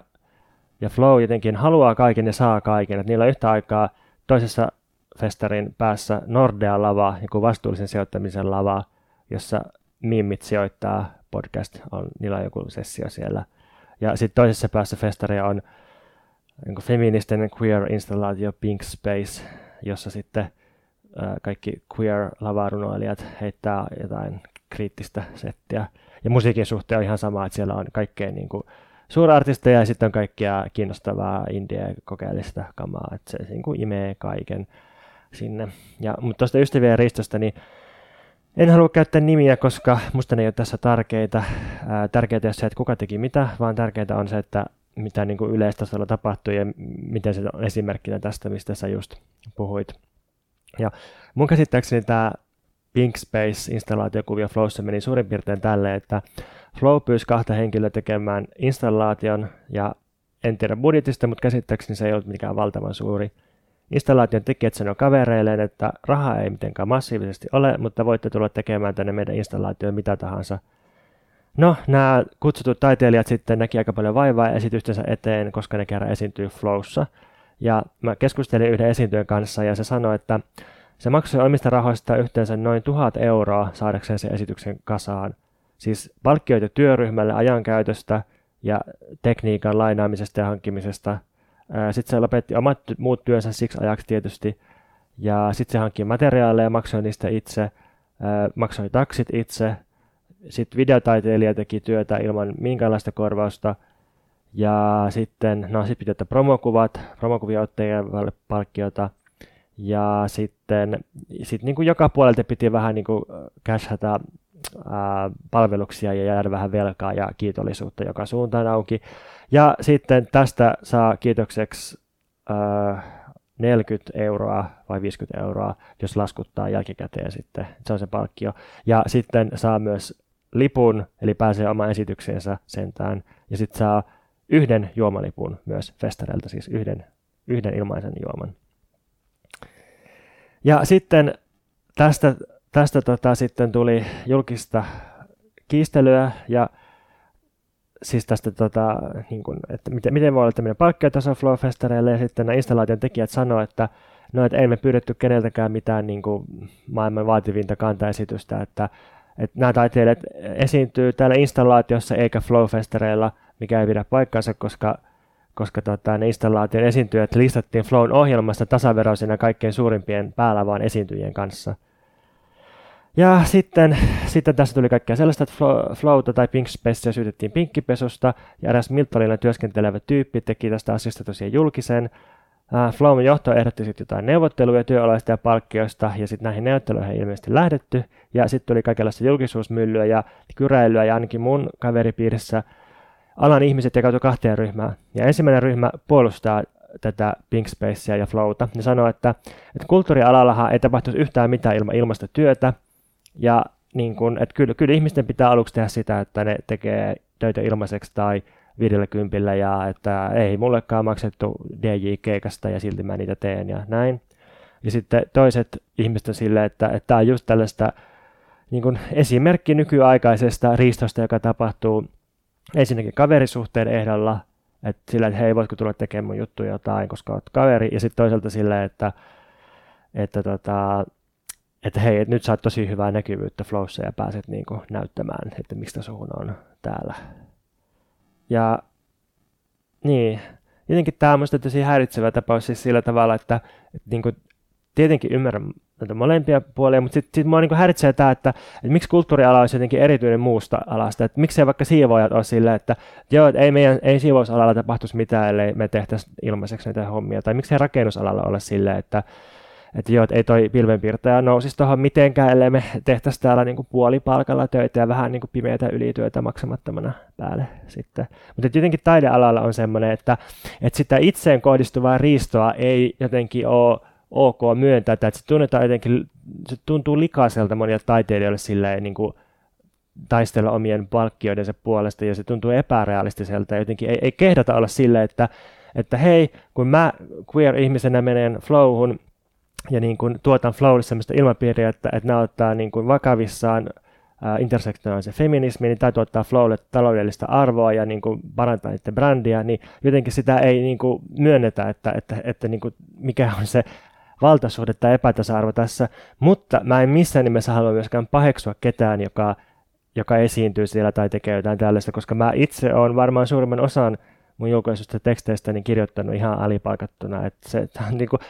Flow jotenkin haluaa kaiken ja saa kaiken, että niillä on yhtä aikaa toisessa festarin päässä Nordea-lava, niin kuin vastuullisen sijoittamisen lava, jossa Mimmit sijoittaa podcast, niillä on joku sessio siellä, ja sitten toisessa päässä festaria on niin kuin feministinen queer-installaatio Pink Space, jossa sitten kaikki queer-lavarunoilijat heittää jotain kriittistä settiä. Ja musiikin suhteen on ihan sama, että siellä on kaikkea niin kuin suurartisteja ja sitten on kaikkea kiinnostavaa indie kokeellista kamaa, että se niin kuin imee kaiken sinne. Mutta tuosta Ystävien ristosta, niin en halua käyttää nimiä, koska musta ne ei ole tässä tärkeitä. Tärkeitä ei ole se, että kuka teki mitä, vaan tärkeintä on se, että mitä niin kuin yleistasolla tapahtui ja miten se on esimerkkinä tästä, mistä sä just puhuit. Ja mun käsittääkseni tämä Pink Space-installaatiokuvio Flowssa meni suurin piirtein tälleen, että Flow pyysi kahta henkilöä tekemään installaation, ja en tiedä budjetista, mutta käsittääkseni se ei ollut mikään valtavan suuri. Installaation tekijät sanoi kavereilleen, että rahaa ei mitenkään massiivisesti ole, mutta voitte tulla tekemään tänne meidän installaatioon mitä tahansa. No, nämä kutsutut taiteilijat sitten näki aika paljon vaivaa esitystensä eteen, koska ne kerran esiintyy Flowssa. Ja mä keskustelin yhden esiintyjän kanssa ja se sanoi, että se maksoi omista rahoista yhteensä noin 1 000 euroa saadakseen sen esityksen kasaan. Siis palkkioita työryhmälle ajankäytöstä ja tekniikan lainaamisesta ja hankkimisesta. Sitten se lopetti omat muut työnsä siksi ajaksi tietysti. Ja sitten se hankki materiaaleja, maksoi niistä itse, maksoi taksit itse. Sitten videotaiteilija teki työtä ilman minkäänlaista korvausta. Ja sitten sit piti ottaa promokuvia ottajalle palkkiota. Ja sitten niin kuin joka puolelta piti vähän niin kuin cashata palveluksia ja jäädä vähän velkaa ja kiitollisuutta joka suuntaan auki. Ja sitten tästä saa kiitokseksi 40 euroa vai 50 euroa, jos laskuttaa jälkikäteen sitten. Se on se palkkio. Ja sitten saa myös lipun, eli pääsee omaan esitykseensä sentään. Ja sitten saa yhden juomalipun myös festareilta, siis yhden ilmaisen juoman. Ja sitten tästä sitten tuli julkista kiistelyä ja siis tästä niin kuin, että miten voi olla tämmöinen palkkiotaso Flow-festareille, ja sitten nämä installaation tekijät sanoo, että no, että ei me pyydetty keneltäkään mitään niin kuin maailman vaativinta kantaesitystä, että nämä taiteilijat esiintyy täällä installaatiossa eikä Flow-festareilla, mikä ei pidä paikkaansa, koska ne installaation esiintyjät listattiin Flown ohjelmasta tasaveroisena kaikkein suurimpien päällä vaan esiintyjien kanssa. Ja sitten tässä tuli kaikkea sellaista, että Flowta tai Pink Spacea syytettiin pinkkipesusta, ja eräs Miltolilla työskentelevä tyyppi teki tästä asiasta tosiaan julkisen. Flown johto ehdotti sitten jotain neuvotteluja työoloista ja palkkioista, ja sitten näihin neuvotteluihin ei ilmeisesti lähdetty, ja sitten tuli kaikenlaista julkisuusmyllyä ja kyräilyä, ja ainakin mun kaveripiirissä alan ihmiset jakautuivat 2 ryhmään, ja ensimmäinen ryhmä puolustaa tätä Pink Spacea ja Flowta. Ne sanoo, että kulttuurialallahan ei tapahtuisi yhtään mitään ilman ilmaista työtä, ja niin kun, että kyllä ihmisten pitää aluksi tehdä sitä, että ne tekee töitä ilmaiseksi tai 50, ja että ei mullekaan maksettu DJ-keikasta ja silti mä niitä teen ja näin. Ja sitten toiset ihmiset on silleen, että tämä on just tällaista niin kun esimerkki nykyaikaisesta riistosta, joka tapahtuu ensinnäkin kaverisuhteen ehdolla, että sillä, että hei, voitko tulla tekemään mun juttuja jotain, koska olet kaveri, ja sitten toisaalta silleen, että hei, että nyt saat tosi hyvää näkyvyyttä Flowssa ja pääset niin kuin näyttämään, että mistä suhun on täällä. Ja niin, jotenkin tämä on minusta tosi häiritsevä tapaus siis sillä tavalla, että niin kuin, tietenkin ymmärrän näitä molempia puolia, mutta sitten minua niin häiritsee tämä, että miksi kulttuuriala olisi jotenkin erityinen muusta alasta, että miksei vaikka siivoajat ole silleen, että joo, että ei siivousalalla tapahtuisi mitään, ellei me tehtäisi ilmaiseksi näitä hommia, tai miksei rakennusalalla ole silleen, että joo, että ei toi pilvenpiirtäjä nousisi tuohon mitenkään, ellei me tehtäisi täällä niin kuin puolipalkalla töitä ja vähän niin kuin pimeätä ylityötä maksamattomana päälle sitten. Mutta jotenkin taidealalla on semmoinen, että sitä itseen kohdistuvaa riistoa ei jotenkin ole ok myöntää, että se tunnetaan jotenkin, se tuntuu likaiselta monille taiteilijoille silleen niin kuin taistella omien palkkioidensa puolesta, ja se tuntuu epärealistiselta, jotenkin ei kehdata olla silleen, että hei, kun mä queer-ihmisenä menen flowhun ja niin kuin tuotan flowlle sellaista ilmapiiriä, että nämä ottaa niin kuin vakavissaan intersektionaalisen feminismin, niin täytyy ottaa flowlle taloudellista arvoa ja niin kuin parantaa niiden brändiä, niin jotenkin sitä ei niin kuin myönnetä, että niin kuin mikä on se valtasuhde tai epätasa-arvo tässä, mutta mä en missään nimessä halua myöskään paheksua ketään, joka esiintyy siellä tai tekee jotain tällaista, koska mä itse olen varmaan suurimman osan mun julkaisuista teksteistä niin kirjoittanut ihan alipalkattuna.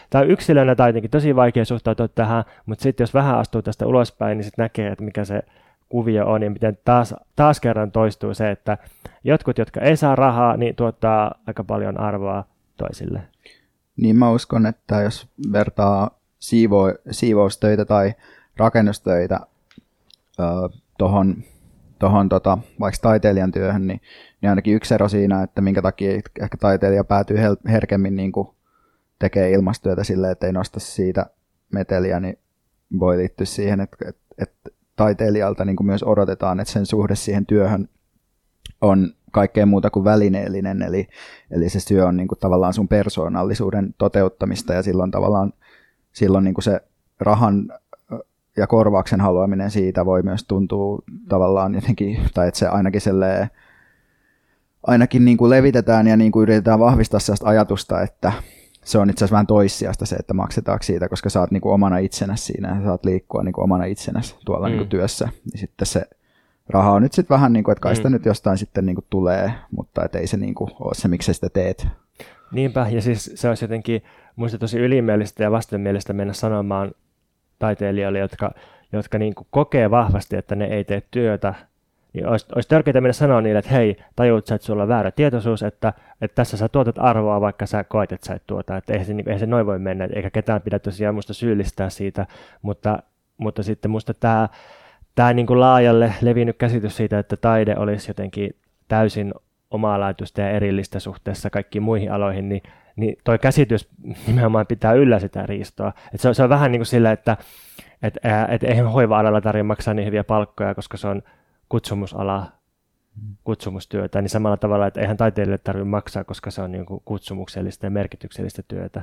Tämä on yksilönä tai jotenkin tosi vaikea suhtautua tähän, mutta sitten jos vähän astuu tästä ulospäin, niin sitten näkee, että mikä se kuvio on ja miten taas kerran toistuu se, että jotkut, jotka ei saa rahaa, niin tuottaa aika paljon arvoa toisille. Niin mä uskon, että jos vertaa siivoustöitä tai rakennustöitä tuohon vaikka taiteilijan työhön, niin ainakin yksi ero siinä, että minkä takia ehkä taiteilija päätyy herkemmin niin kuin tekee ilmastyötä silleen, että ei nosta siitä meteliä, niin voi liittyä siihen, että taiteilijalta niin kuin myös odotetaan, että sen suhde siihen työhön on kaikkea muuta kuin välineellinen, eli se työ on niin kuin tavallaan sun persoonallisuuden toteuttamista, ja silloin niin kuin se rahan ja korvauksen haluaminen siitä voi myös tuntua tavallaan jotenkin, tai että se ainakin niin kuin levitetään ja niin kuin yritetään vahvistaa sellaista ajatusta, että se on itse asiassa vähän toissijasta se, että maksetaanko siitä, koska sä oot niin kuin omana itsenäsi siinä ja saat liikkua niin kuin omana itsenäsi tuolla niin kuin työssä. Niin sitten se raha on nyt sitten vähän niin kuin, että kai sitä nyt jostain sitten niin kuin tulee, mutta et ei se niin kuin ole se, miksi sä sitä teet. Niinpä, ja siis se olisi jotenkin musta tosi ylimielistä ja vastenmielistä mennä sanomaan taiteilijoille, jotka niin kuin kokee vahvasti, että ne ei tee työtä, niin olisi tärkeää mennä sanoa niille, että hei, tajuut sä, että sulla on väärä tietoisuus, että tässä sä tuotat arvoa, vaikka sä koet, että sä et tuota, että eihän se noin voi mennä, eikä ketään pidä tosiaan musta syyllistää siitä, mutta sitten musta tämä niin kuin laajalle levinnyt käsitys siitä, että taide olisi jotenkin täysin omalaatuista ja erillistä suhteessa kaikkiin muihin aloihin, niin toi käsitys nimenomaan pitää yllä sitä riistoa. Et se on vähän niin kuin sillä, että eihän hoiva-alalla tarvitse maksaa niin hyviä palkkoja, koska se on kutsumusala, kutsumustyötä, niin samalla tavalla, että eihän taiteilijalle tarvitse maksaa, koska se on niin kuin kutsumuksellista ja merkityksellistä työtä.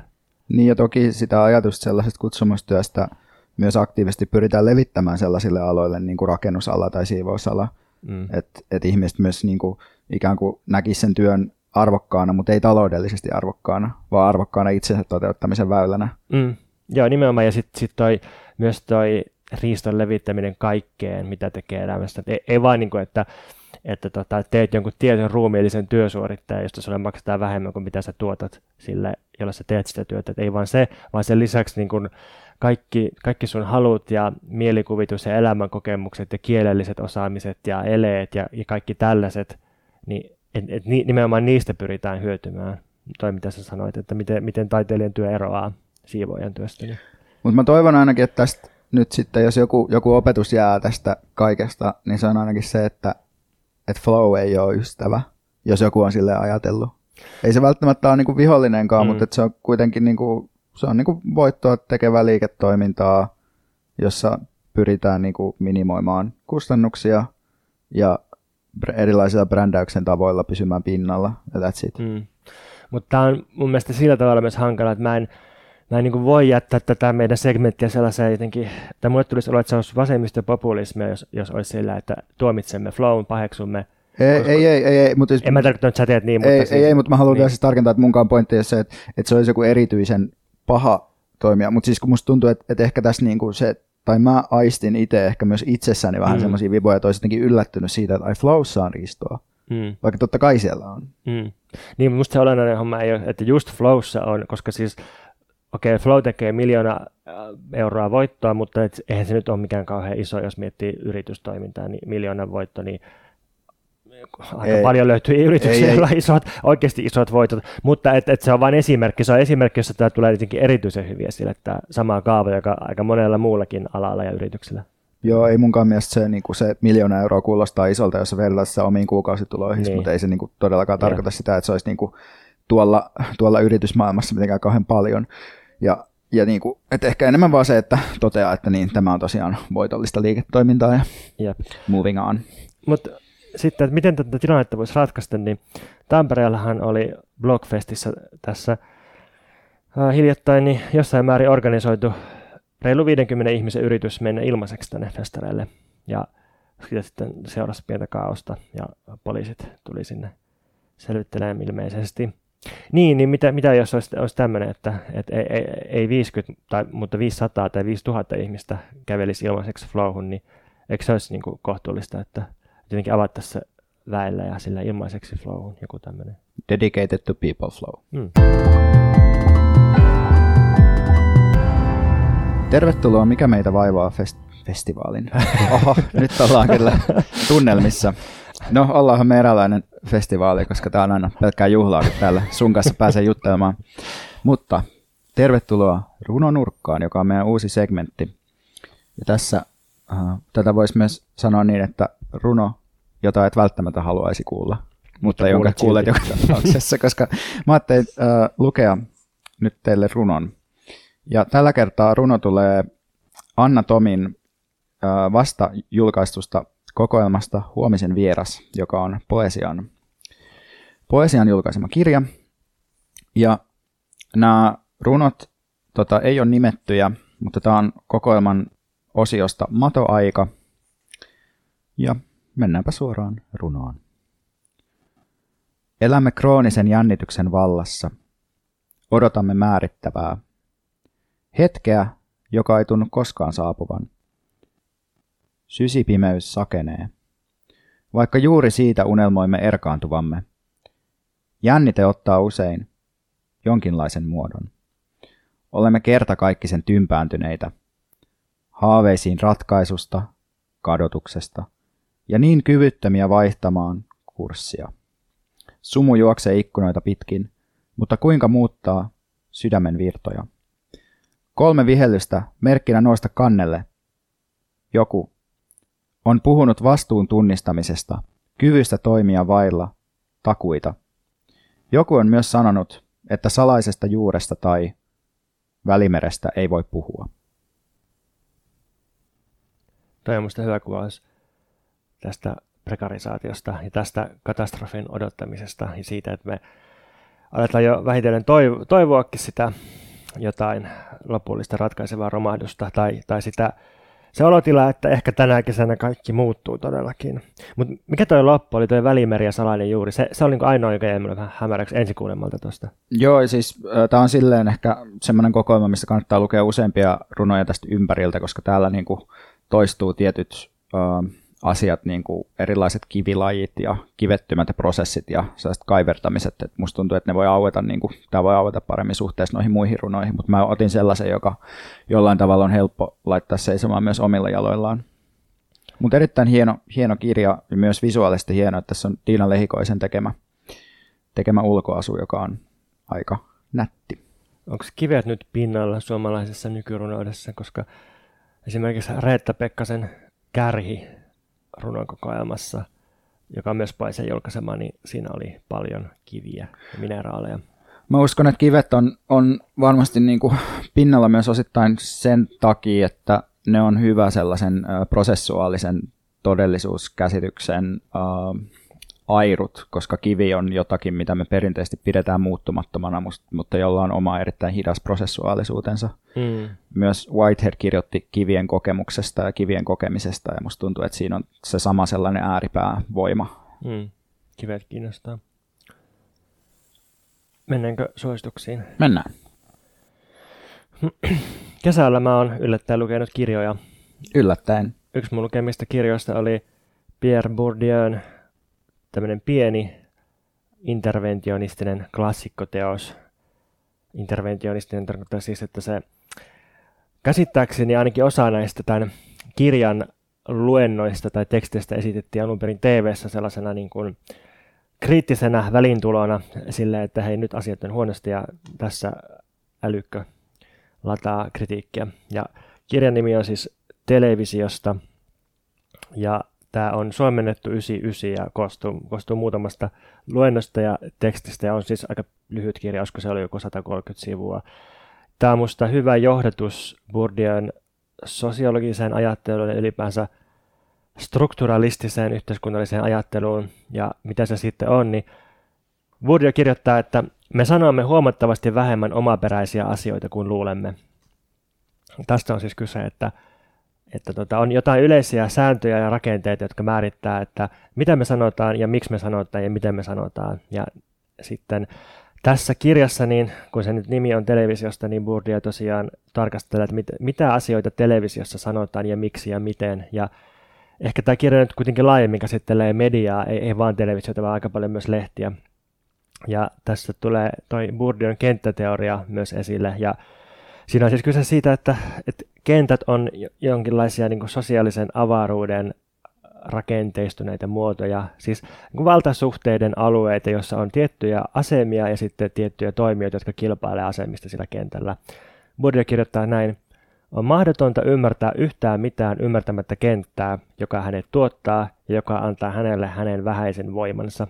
Niin, ja toki sitä ajatusta sellaisesta kutsumustyöstä myös aktiivisesti pyritään levittämään sellaisille aloille, niin kuin rakennusala tai siivousala, että ihmiset myös niin kuin ikään kuin näkisi sen työn arvokkaana, mutta ei taloudellisesti arvokkaana, vaan arvokkaana itsensä toteuttamisen väylänä. Joo, nimenomaan. Ja sitten myös toi riiston levittäminen kaikkeen, mitä tekee elämästä. Ei vain niin kuin, että teet jonkun tietyn ruumiillisen työsuorittajan, josta sulle maksetaan vähemmän kuin mitä sä tuotat sille, jolla sä teet sitä työtä. Et ei vain se, vaan sen lisäksi niin kuin kaikki sun halut ja mielikuvitus ja elämänkokemukset ja kielelliset osaamiset ja eleet ja kaikki tällaiset, niin et nimenomaan niistä pyritään hyötymään, toi mitä sä sanoit, että miten taiteilijan työ eroaa siivoojan työstä. Mutta mä toivon ainakin, että tästä nyt sitten, jos joku opetus jää tästä kaikesta, niin se on ainakin se, että flow ei ole ystävä, jos joku on silleen ajatellut. Ei se välttämättä ole niinku vihollinenkaan, mutta se on kuitenkin niinku, se on niinku voittoa tekevää liiketoimintaa, jossa pyritään niinku minimoimaan kustannuksia ja erilaisilla brändäyksen tavoilla pysymään pinnalla, ja that's it. Mutta tämä on mun mielestä sillä tavalla myös hankala, että mä en niin kuin voi jättää tätä meidän segmenttiä sellaiseen jotenkin, tai mulle tulisi olla, että se olisi vasemmistopopulismia, jos olisi sillä, että tuomitsemme flown, paheksumme. Ei, mutta en mä tarkoittanut, että sä teet niin, mutta mutta mä haluan niin siis tarkentaa, että munkaan pointti on se, että se olisi joku erityisen paha toimija, mutta siis kun musta tuntuu, että ehkä tässä niin kuin se, tai mä aistin itse ehkä myös itsessäni vähän semmoisia viboja, että olisi jotenkin yllättynyt siitä, että flowssa on riistoa, vaikka totta kai siellä on. Niin, musta se olennainen homma ei ole, että just flowssa on, koska siis flow tekee 1 000 000 euroa voittoa, mutta eihän se nyt ole mikään kauhean iso, jos miettii yritystoimintaa, niin 1 000 000 voitto, niin aika paljon löytyy yrityksiä, joilla isot, oikeasti isot voitot, mutta se on vain esimerkki. Se on esimerkki, jossa tämä tulee jotenkin erityisen hyviä sille, tämä sama kaava, joka aika monella muullakin alalla ja yrityksellä. Joo, ei munkaan mielestä se, niin kuin se 1 000 000 euroa kuulostaa isolta, jos se vertaa sitä omiin kuukausituloihin, niin, mutta ei se niin kuin todellakaan tarkoita sitä, että se olisi niin kuin tuolla yritysmaailmassa mitenkään kauhean paljon. Ja Ja niin kuin, et ehkä enemmän vaan se, että toteaa, että niin, tämä on tosiaan voitollista liiketoimintaa ja yep. moving on. Mut sitten, että miten tätä tilannetta voisi ratkaista, niin Tampereellahan oli Blockfestissä tässä hiljattain niin jossain määrin organisoitu reilu 50 ihmisen yritys mennä ilmaiseksi tänne festareille. Ja sitten seurasi pientä kaaosta ja poliisit tuli sinne selvittelemään ilmeisesti. Niin mitä jos olisi tämmöinen, että ei 50, tai, mutta 500 tai 5000 ihmistä kävelisi ilmaiseksi flowhun, niin eikö se olisi niin kuin kohtuullista, että jotenkin avattaisiin se väellä ja sillä ilmaiseksi flowhun joku tämmöinen. Dedicated to people flow. Mm. Tervetuloa Mikä meitä vaivaa festivaalin. Oho, nyt ollaan kyllä tunnelmissa. No, ollaanhan me eräänlainen festivaali, koska tää on aina pelkkää juhlaa, kun täällä sun kanssa pääsee juttelemaan. Mutta tervetuloa Runonurkkaan, joka on meidän uusi segmentti. Ja tässä tätä voisi myös sanoa niin, että runo, jota et välttämättä haluaisi kuulla, mutta jonka kuulet joka tapauksessa, koska mä ajattelin lukea nyt teille runon. Ja tällä kertaa runo tulee Anna Tomin vasta julkaistusta kokoelmasta Huomisen vieras, joka on poesian julkaisema kirja. Ja nämä runot ei ole nimettyjä, mutta tämä on kokoelman osiosta Matoaika. Ja mennäänpä suoraan runoon. Elämme kroonisen jännityksen vallassa. Odotamme määrittävää. Hetkeä, joka ei tunnu koskaan saapuvan. Sysipimeys sakenee. Vaikka juuri siitä unelmoimme erkaantuvamme. Jännite ottaa usein jonkinlaisen muodon. Olemme kertakaikkisen tympääntyneitä. Haaveisiin ratkaisusta, kadotuksesta ja niin kyvyttömiä vaihtamaan kurssia. Sumu juoksee ikkunoita pitkin, mutta kuinka muuttaa sydämen virtoja? 3 vihellystä merkkinä nousta kannelle. Joku on puhunut vastuun tunnistamisesta, kyvystä toimia vailla, takuita. Joku on myös sanonut, että salaisesta juuresta tai välimerestä ei voi puhua. Toi on musta hyvä kuvaus tästä prekarisaatiosta ja tästä katastrofin odottamisesta ja siitä, että me aletaan jo vähitellen toivoakin sitä jotain lopullista ratkaisevaa romahdusta tai sitä se olotila, että ehkä tänä kesänä kaikki muuttuu todellakin. Mutta mikä toi loppu oli, toi Välimeri ja salainen juuri? Se oli niin kuin ainoa, joka jäi minulle vähän hämäräksi ensikuulemalta tuosta. Joo, siis tämä on silleen ehkä semmoinen kokoelma, missä kannattaa lukea useampia runoja tästä ympäriltä, koska täällä niin kuin toistuu tietyt asiat, niin kuin erilaiset kivilajit ja kivettymät ja prosessit ja sellaiset kaivertamiset. Et musta tuntuu, että ne voi aueta, niin kuin, tämä voi aueta paremmin suhteessa noihin muihin runoihin, mutta mä otin sellaisen, joka jollain tavalla on helppo laittaa seisomaan myös omilla jaloillaan. Mutta erittäin hieno kirja ja myös visuaalisesti hieno, että tässä on Tiina Lehikoisen tekemä ulkoasu, joka on aika nätti. Onko kivet nyt pinnalla suomalaisessa nykyrunoudessa, koska esimerkiksi Reetta-Pekkasen Kärhi runonkokoelmassa, joka on myös Paisen julkaisema, niin siinä oli paljon kiviä ja mineraaleja. Mä uskon, että kivet on varmasti niin kuin pinnalla myös osittain sen takia, että ne on hyvä sellaisen prosessuaalisen todellisuuskäsityksen airut, koska kivi on jotakin, mitä me perinteisesti pidetään muuttumattomana, mutta jolla on oma erittäin hidas prosessuaalisuutensa. Mm. Myös Whitehead kirjoitti kivien kokemuksesta ja kivien kokemisesta, ja musta tuntuu, että siinä on se sama sellainen ääripäävoima. Mm. Kivet kiinnostaa. Mennäänkö suosituksiin? Mennään. Kesällä mä oon yllättäen lukenut kirjoja. Yllättäen. Yksi mun lukemista kirjoista oli Pierre Bourdieun tämmöinen pieni interventionistinen klassikkoteos. Interventionistinen tarkoittaa siis, että se käsittääkseni ainakin osa näistä tämän kirjan luennoista tai teksteistä esitettiin alun perin TV:ssä sellaisena niin kuin kriittisenä välintulona sille, että hei, nyt asiat on huonosti ja tässä älykkö lataa kritiikkiä. Ja kirjan nimi on siis Televisiosta ja tämä on suomennettu 99 ja koostuu muutamasta luennosta ja tekstistä ja on siis aika lyhyt kirja, koska se oli joku 130 sivua. Tämä on minusta hyvä johdatus Bourdieu'n sosiologiseen ajatteluun ja ylipäänsä strukturalistiseen yhteiskunnalliseen ajatteluun ja mitä se sitten on, niin Bourdieu kirjoittaa, että me sanomme huomattavasti vähemmän omaperäisiä asioita kuin luulemme. Tästä on siis kyse, että on jotain yleisiä sääntöjä ja rakenteita, jotka määrittää, että mitä me sanotaan ja miksi me sanotaan ja miten me sanotaan. Ja sitten tässä kirjassa, niin, kun se nyt nimi on televisiosta, niin Bourdieu tosiaan tarkastelee, että mitä asioita televisiossa sanotaan ja miksi ja miten. Ja ehkä tämä kirja nyt kuitenkin laajemmin käsittelee mediaa, ei vaan televisiota, vaan aika paljon myös lehtiä. Ja tässä tulee toi Bourdieun kenttäteoria myös esille. Ja siinä on siis kyse siitä, että kentät on jonkinlaisia niin kuin sosiaalisen avaruuden rakenteistuneita muotoja, siis valtasuhteiden alueita, joissa on tiettyjä asemia ja sitten tiettyjä toimijoita, jotka kilpailevat asemista sillä kentällä. Bourdieu kirjoittaa näin: on mahdotonta ymmärtää yhtään mitään ymmärtämättä kenttää, joka hänet tuottaa ja joka antaa hänelle hänen vähäisen voimansa.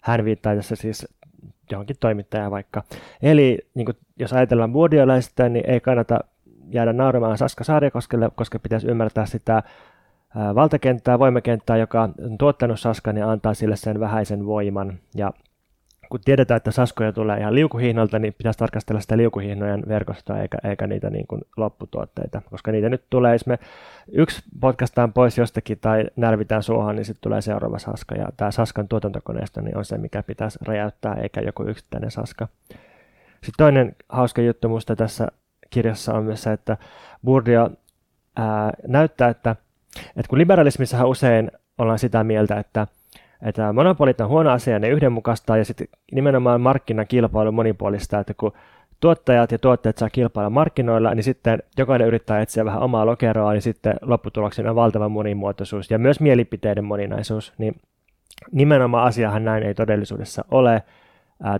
Hän viittaa tässä siis johonkin toimittajaan vaikka. Eli niin kuin jos ajatellaan bourdieulaisista, niin ei kannata jäädä nauramaan Saska Saarikoskelle, koska pitäisi ymmärtää sitä valtakenttää, voimakenttää, joka on tuottanut Saskan ja antaa sille sen vähäisen voiman. Ja kun tiedetään, että Saskoja tulee ihan liukuhihnalta, niin pitäisi tarkastella sitä liukuhihnojen verkostoa eikä niitä niin kuin lopputuotteita, koska niitä nyt tulee. Jos me yksi potkaistaan pois jostakin tai närvitään suohon, niin sitten tulee seuraava Saska. Ja tämä Saskan tuotantokoneisto niin on se, mikä pitäisi räjäyttää, eikä joku yksittäinen Saska. Sitten toinen hauska juttu minusta tässä kirjassa on myös se, että Bourdieu näyttää, että kun liberalismissahan usein ollaan sitä mieltä, että monopolit on huono asia, ne yhdenmukaistaa, ja sitten nimenomaan markkinakilpailu monipuolista, että kun tuottajat ja tuotteet saa kilpailla markkinoilla, niin sitten jokainen yrittää etsiä vähän omaa lokeroa, niin sitten lopputuloksena on valtava monimuotoisuus ja myös mielipiteiden moninaisuus, niin nimenomaan asiahan näin ei todellisuudessa ole.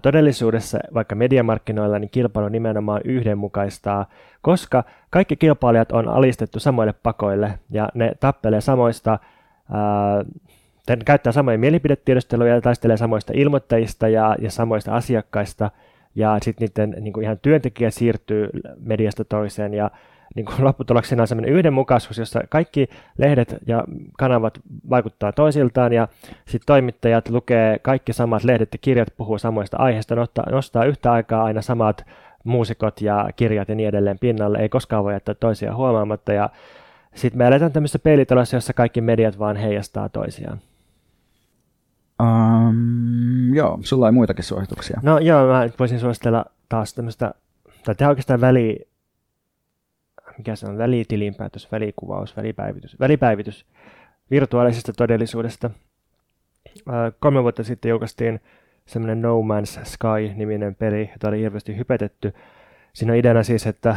Todellisuudessa, vaikka mediamarkkinoilla, niin kilpailu nimenomaan yhdenmukaistaa, koska kaikki kilpailijat on alistettu samoille pakoille ja ne tappelee samoista, käyttää samoja mielipidetiedusteluja ja taistelee samoista ilmoittajista ja samoista asiakkaista, ja sitten niiden niin kuin ihan työntekijät siirtyy mediasta toiseen, ja niin kuin lopputuloksena on sellainen yhdenmukaisuus, jossa kaikki lehdet ja kanavat vaikuttaa toisiltaan, ja sitten toimittajat lukee kaikki samat lehdet ja kirjat, puhuu samoista aiheista, nostaa yhtä aikaa aina samat muusikot ja kirjat ja niin edelleen pinnalle, ei koskaan voi jättää toisiaan huomaamatta, ja sitten me eletään tämmöisessä peilitalossa, jossa kaikki mediat vaan heijastaa toisiaan. Joo, sulla ei muitakin suosituksia. No joo, mä voisin suositella taas tämmöistä, tai tehdä oikeastaan mikä se on, välitilinpäätös, välikuvaus, välipäivitys virtuaalisesta todellisuudesta. 3 vuotta sitten julkaistiin semmoinen No Man's Sky-niminen peli, jota oli hirveästi hypetetty. Siinä on ideana siis, että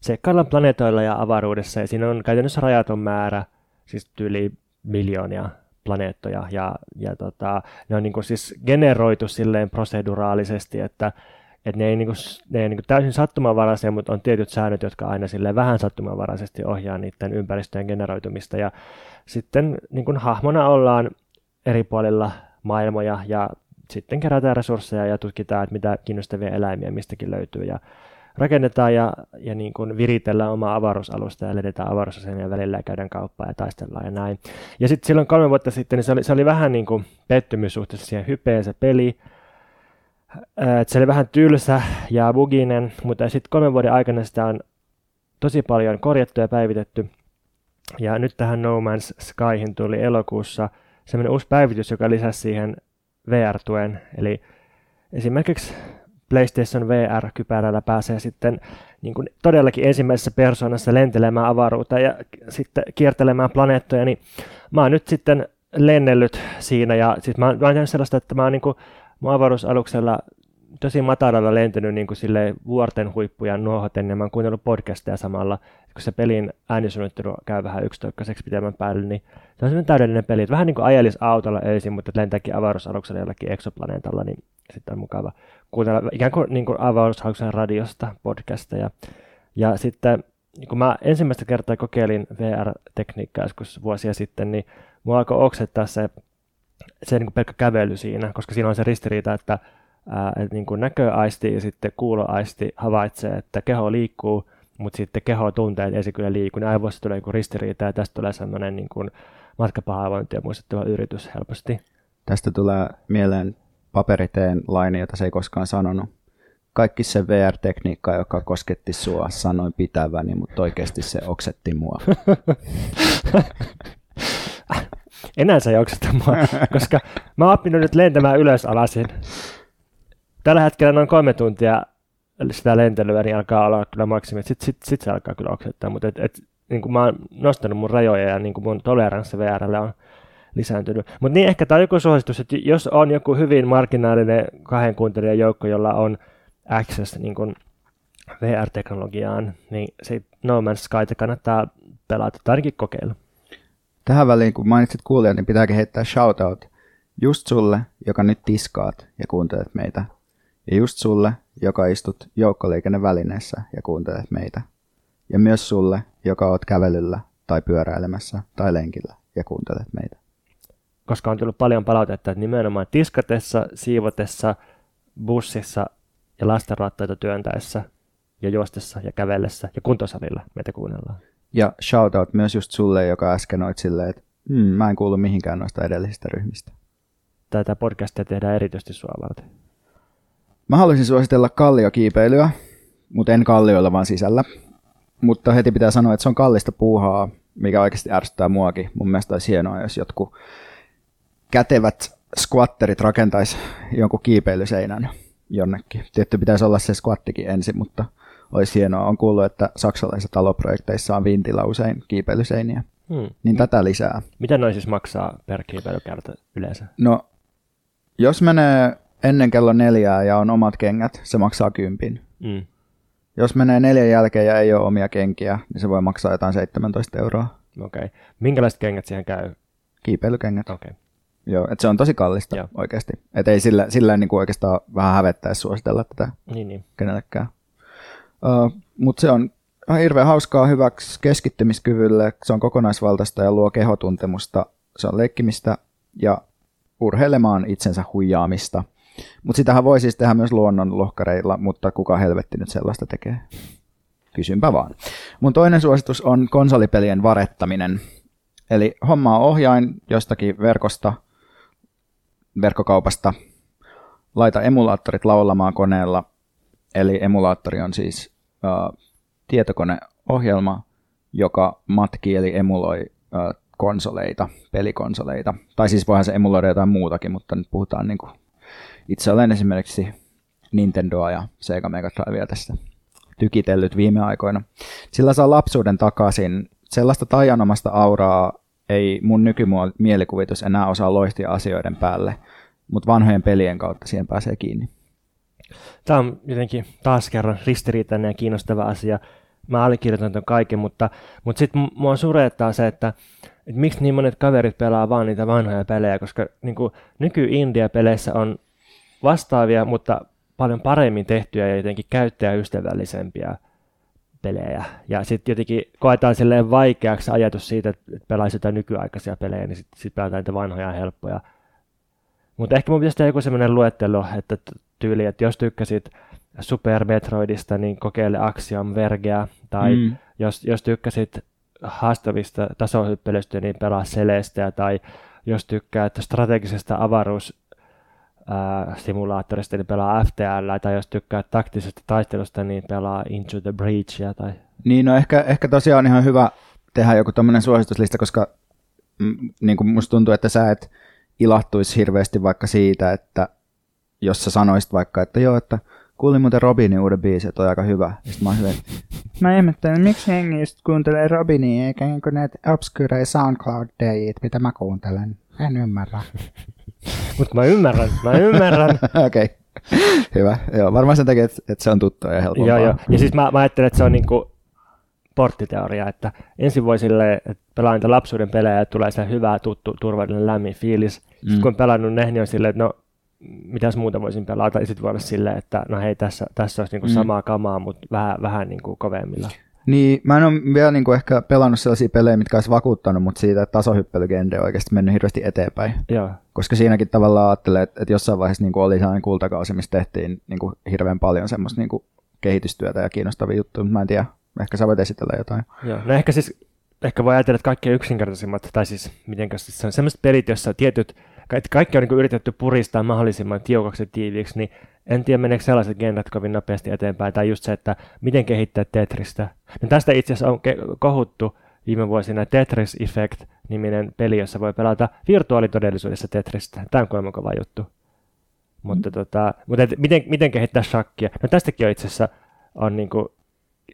seikkaillaan planeetoilla ja avaruudessa, ja siinä on käytännössä rajaton määrä, siis yli miljoonia planeettoja, ja ne on niin kuin siis generoitu silleen proseduraalisesti, että ne ei täysin sattumanvaraisia, mutta on tietyt säännöt, jotka aina silleen vähän sattumanvaraisesti ohjaa niiden ympäristöjen generoitumista, ja sitten niin kuin hahmona ollaan eri puolilla maailmoja, ja sitten kerätään resursseja ja tutkitaan, että mitä kiinnostavia eläimiä mistäkin löytyy, ja rakennetaan ja niin kuin viritellään omaa avaruusalusta ja ledetään avaruusasemia välillä ja käydään kauppaa ja taistellaan ja näin. Ja sitten silloin 3 vuotta sitten niin se oli vähän niin kuin pettymys suhteessa siihen hypeen se peli. Se oli vähän tylsä ja buginen, mutta sitten 3 vuoden aikana sitä on tosi paljon korjattu ja päivitetty. Ja nyt tähän No Man's Skyhin tuli elokuussa semmoinen uusi päivitys, joka lisäsi siihen VR-tuen. Eli esimerkiksi PlayStation VR-kypärällä pääsee sitten niin kuin todellakin ensimmäisessä persoonassa lentelemään avaruutta ja sitten kiertelemään planeettoja, niin mä oon nyt sitten lennellyt siinä, ja sit mä oon tehnyt sellaista, että mä oon niin kuin mun avaruusaluksella tosi matalalla lentänyt niin kuin silleen vuorten huippuja nuohoten, ja mä oon kuunnellut podcasteja samalla, kun se pelin äänisuunnittelu käy vähän yksitoikkaiseksi pitemmän päälle, niin se on semmoinen täydellinen peli, että vähän niin kuin ajelisi autolla öisin, mutta lentääkin avaruusaluksella jollakin eksoplaneetalla, niin sitten on mukava kuunnella ikään kuin, avaruusaluksen radiosta podcasteja. Ja sitten kun mä ensimmäistä kertaa kokeilin VR-tekniikkaa joskus vuosia sitten, niin mua alkoi oksettaa se niin kuin pelkkä kävely siinä, koska siinä on se ristiriita, että että niin kuin näköaisti ja sitten kuuloaisti havaitsee, että keho liikkuu, mutta sitten kehotunteet ei se kyllä liiku. Ne aivoissa tulee joku ristiriita ja tästä tulee sellainen niin kuin matkapahoinvointia muistuttava yritys helposti. Tästä tulee mieleen Paperiteen laini, jota se ei koskaan sanonut. Kaikki se VR-tekniikka, joka kosketti sua, sanoin pitäväni, mutta oikeasti se oksetti mua. Enää se ei okseta mua, koska mä oon oppinut nyt lentämään ylös alasin. Tällä hetkellä noin 3 tuntia sitä lentelyä, niin alkaa olla kyllä maksimi. Sitten se alkaa kyllä oksettaa, mutta niin kuin mä oon nostanut mun rajoja ja niin kuin mun toleranssi VR:lle on lisääntynyt. Mutta niin ehkä tämä on joku suositus, että jos on joku hyvin marginaalinen 2 kuuntelijan joukko, jolla on access niin kuin VR-teknologiaan, niin se No Man's Sky kannattaa pelata tai ainakin kokeilla. Tähän väliin, kun mainitsit kuulijat, niin pitääkin heittää shoutout just sulle, joka nyt tiskaat ja kuuntelet meitä. Ja just sulle, joka istut joukkoliikennevälineessä ja kuuntelet meitä. Ja myös sulle, joka oot kävelyllä tai pyöräilemässä tai lenkillä ja kuuntelet meitä. Koska on tullut paljon palautetta, että nimenomaan tiskatessa, siivotessa, bussissa ja lastenrattaita työntäessä ja juostessa ja kävellessä ja kuntosalilla meitä kuunnellaan. Ja shoutout myös just sulle, joka äsken oit silleen, että mä en kuulu mihinkään noista edellisistä ryhmistä. Tätä podcastia tehdään erityisesti sua varten. Mä haluaisin suositella kalliokiipeilyä, mutta en kallioilla vaan sisällä. Mutta heti pitää sanoa, että se on kallista puuhaa, mikä oikeasti ärsyttää muakin. Mun mielestä olisi hienoa, jos jotkut kätevät squatterit rakentaisi jonkun kiipeilyseinän jonnekin. Tietty pitäisi olla se squattikin ensin, mutta olisi hienoa. On kuullut, että saksalaisissa taloprojekteissa on vintillä usein kiipeilyseiniä. Niin tätä lisää. Mitä noin siis maksaa per kiipeilykerta yleensä? No, jos menee ennen kello 4 ja on omat kengät, se maksaa 10. Jos menee 4 jälkeen ja ei ole omia kenkiä, niin se voi maksaa jotain 17 €. Okei. Minkälaiset kengät siihen käy? Kiipeilykengät. Okei. Joo, että se on tosi kallista. Joo, oikeasti. Että ei sillä niin kuin oikeastaan vähän hävettäisi suositella tätä kenellekään. Mutta se on hirveän hauskaa, hyväksi keskittymiskyvylle, se on kokonaisvaltaista ja luo kehotuntemusta, se on leikkimistä ja urheilemaan itsensä huijaamista. Mutta sitähän voi siis tehdä myös luonnonlohkareilla, mutta kuka helvetti nyt sellaista tekee? Kysynpä vaan. Mun toinen suositus on konsolipelien varettaminen. Eli hommaa ohjain jostakin verkkokaupasta, laita emulaattorit laulamaan koneella, eli emulaattori on siis tietokoneohjelma, joka matkii eli emuloi konsoleita, pelikonsoleita. Tai siis voihan se emuloida jotain muutakin, mutta nyt puhutaan niin kuin itse olen esimerkiksi Nintendoa ja Sega Mega Drivea tässä tykitellyt viime aikoina. Sillä saa lapsuuden takaisin. Sellaista taianomasta auraa ei mun mielikuvitus enää osaa loistia asioiden päälle, mutta vanhojen pelien kautta siihen pääsee kiinni. Tämä on jotenkin taas kerran ristiriitainen ja kiinnostava asia. Mä allekirjoitan ton kaiken, mutta sitten mua surettaa se, että miksi niin monet kaverit pelaa vaan niitä vanhoja pelejä, koska niin kuin nyky-India-peleissä on vastaavia, mutta paljon paremmin tehtyjä ja jotenkin käyttäjäystävällisempiä pelejä. Ja sitten jotenkin koetaan silleen vaikeaksi ajatus siitä, että pelaisi jotain nykyaikaisia pelejä, niin sitten pelataan niitä vanhoja ja helppoja. Mutta ehkä mun pitäisi tehdä joku sellainen luettelo, että tyyli, että jos tykkäsit Super Metroidista, niin kokeile Axiom Vergea, tai jos tykkäsit haastavista tasohyppelystä, niin pelaa Celestea, tai jos tykkäät strategisesta avaruussimulaattorista, niin pelaa FTL, tai jos tykkäät taktisesta taistelusta, niin pelaa Into the Breachia. Tai... Niin, no ehkä tosiaan ihan hyvä tehdä joku tämmöinen suosituslista, koska niin kuin musta tuntuu, että sä et ilahtuisi hirveästi vaikka siitä, että jos sä sanoisit vaikka, että joo, että kuulin muuten Robinin uuden biisin, että on aika hyvä. Sitten mä oon hyvin, mä ihmettelen, miksi hengi just kuuntelee Robinia, eikä niin kuin näitä obscure SoundCloud-dejit, mitä mä kuuntelen. En ymmärrä. Mutta mä ymmärrän. Okei, hyvä. Joo, varmaan sen takia, että se on tuttua ja helpompaa. Joo. Ja siis mä ajattelen, että se on niinku porttiteoria, että ensin voi silleen, että pelaa niitä lapsuuden pelejä ja tulee se hyvä, tuttu, turvallinen, lämmin fiilis. Sitten kun on pelannut ne, niin on silleen, että no, mitäs muuta voisin pelata, ja sitten voi olla silleen, että no hei, tässä olisi niinku samaa kamaa, mutta vähän niinku kovemmilla. Niin, mä en ole vielä niinku ehkä pelannut sellaisia pelejä, mitkä olisi vakuuttanut, mutta siitä tasohyppelygenre on oikeasti mennyt hirveästi eteenpäin. Joo. Koska siinäkin tavallaan ajattelee, että jossain vaiheessa niinku oli sellainen kultakausi, missä tehtiin niinku hirveän paljon semmoista niinku kehitystyötä ja kiinnostavia juttuja, mutta mä en tiedä, ehkä sä voit esitellä jotain. Joo, no ehkä siis, ehkä voi ajatella, että kaikki on yksinkertaisimmat, tai siis mitenkäs, se on semmoiset pelit, joissa on tietyt, kaikki on niinku yritetty puristaa mahdollisimman tiukaksi ja tiiviiksi, niin en tiedä, meneekö sellaiset genret kovin nopeasti eteenpäin, tai just se, että miten kehittää Tetristä. No tästä itse asiassa on kohuttu viime vuosina Tetris Effect-niminen peli, jossa voi pelata virtuaalitodellisuudessa Tetristä. Tämä on kovin mukava juttu. Mutta miten kehittää shakkia? No tästäkin on itse asiassa on niinku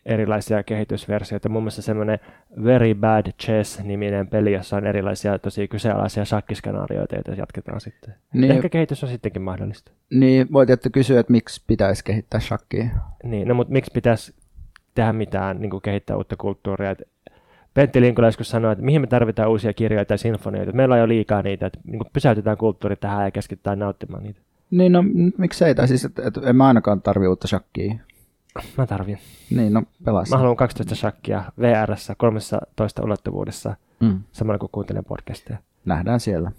erilaisia kehitysversioita. Muun muassa semmoinen Very Bad Chess-niminen peli, jossa on erilaisia tosi kyseenalaisia shakkiskenaarioita, joita jatketaan sitten. Niin, ehkä kehitys on sittenkin mahdollista. Niin, voi tietysti kysyä, että miksi pitäisi kehittää shakkia. Niin, no mutta miksi pitäisi tehdä mitään, niin kuin kehittää uutta kulttuuria. Et Pentti Linkola joskus sanoi, että mihin me tarvitaan uusia kirjoja tai sinfonioita. Meillä on jo liikaa niitä, että niin kuin pysäytetään kulttuuri tähän ja keskitytään nauttimaan niitä. Niin, no miksei, tai siis, että en mä ainakaan tarvitse uutta shakkia. Mä tarvin. Niin, no pelasta. Mä haluan 12 shakkia VR-ssä, 13 ulottuvuudessa, samalla kun kuuntelen podcastia. Nähdään siellä.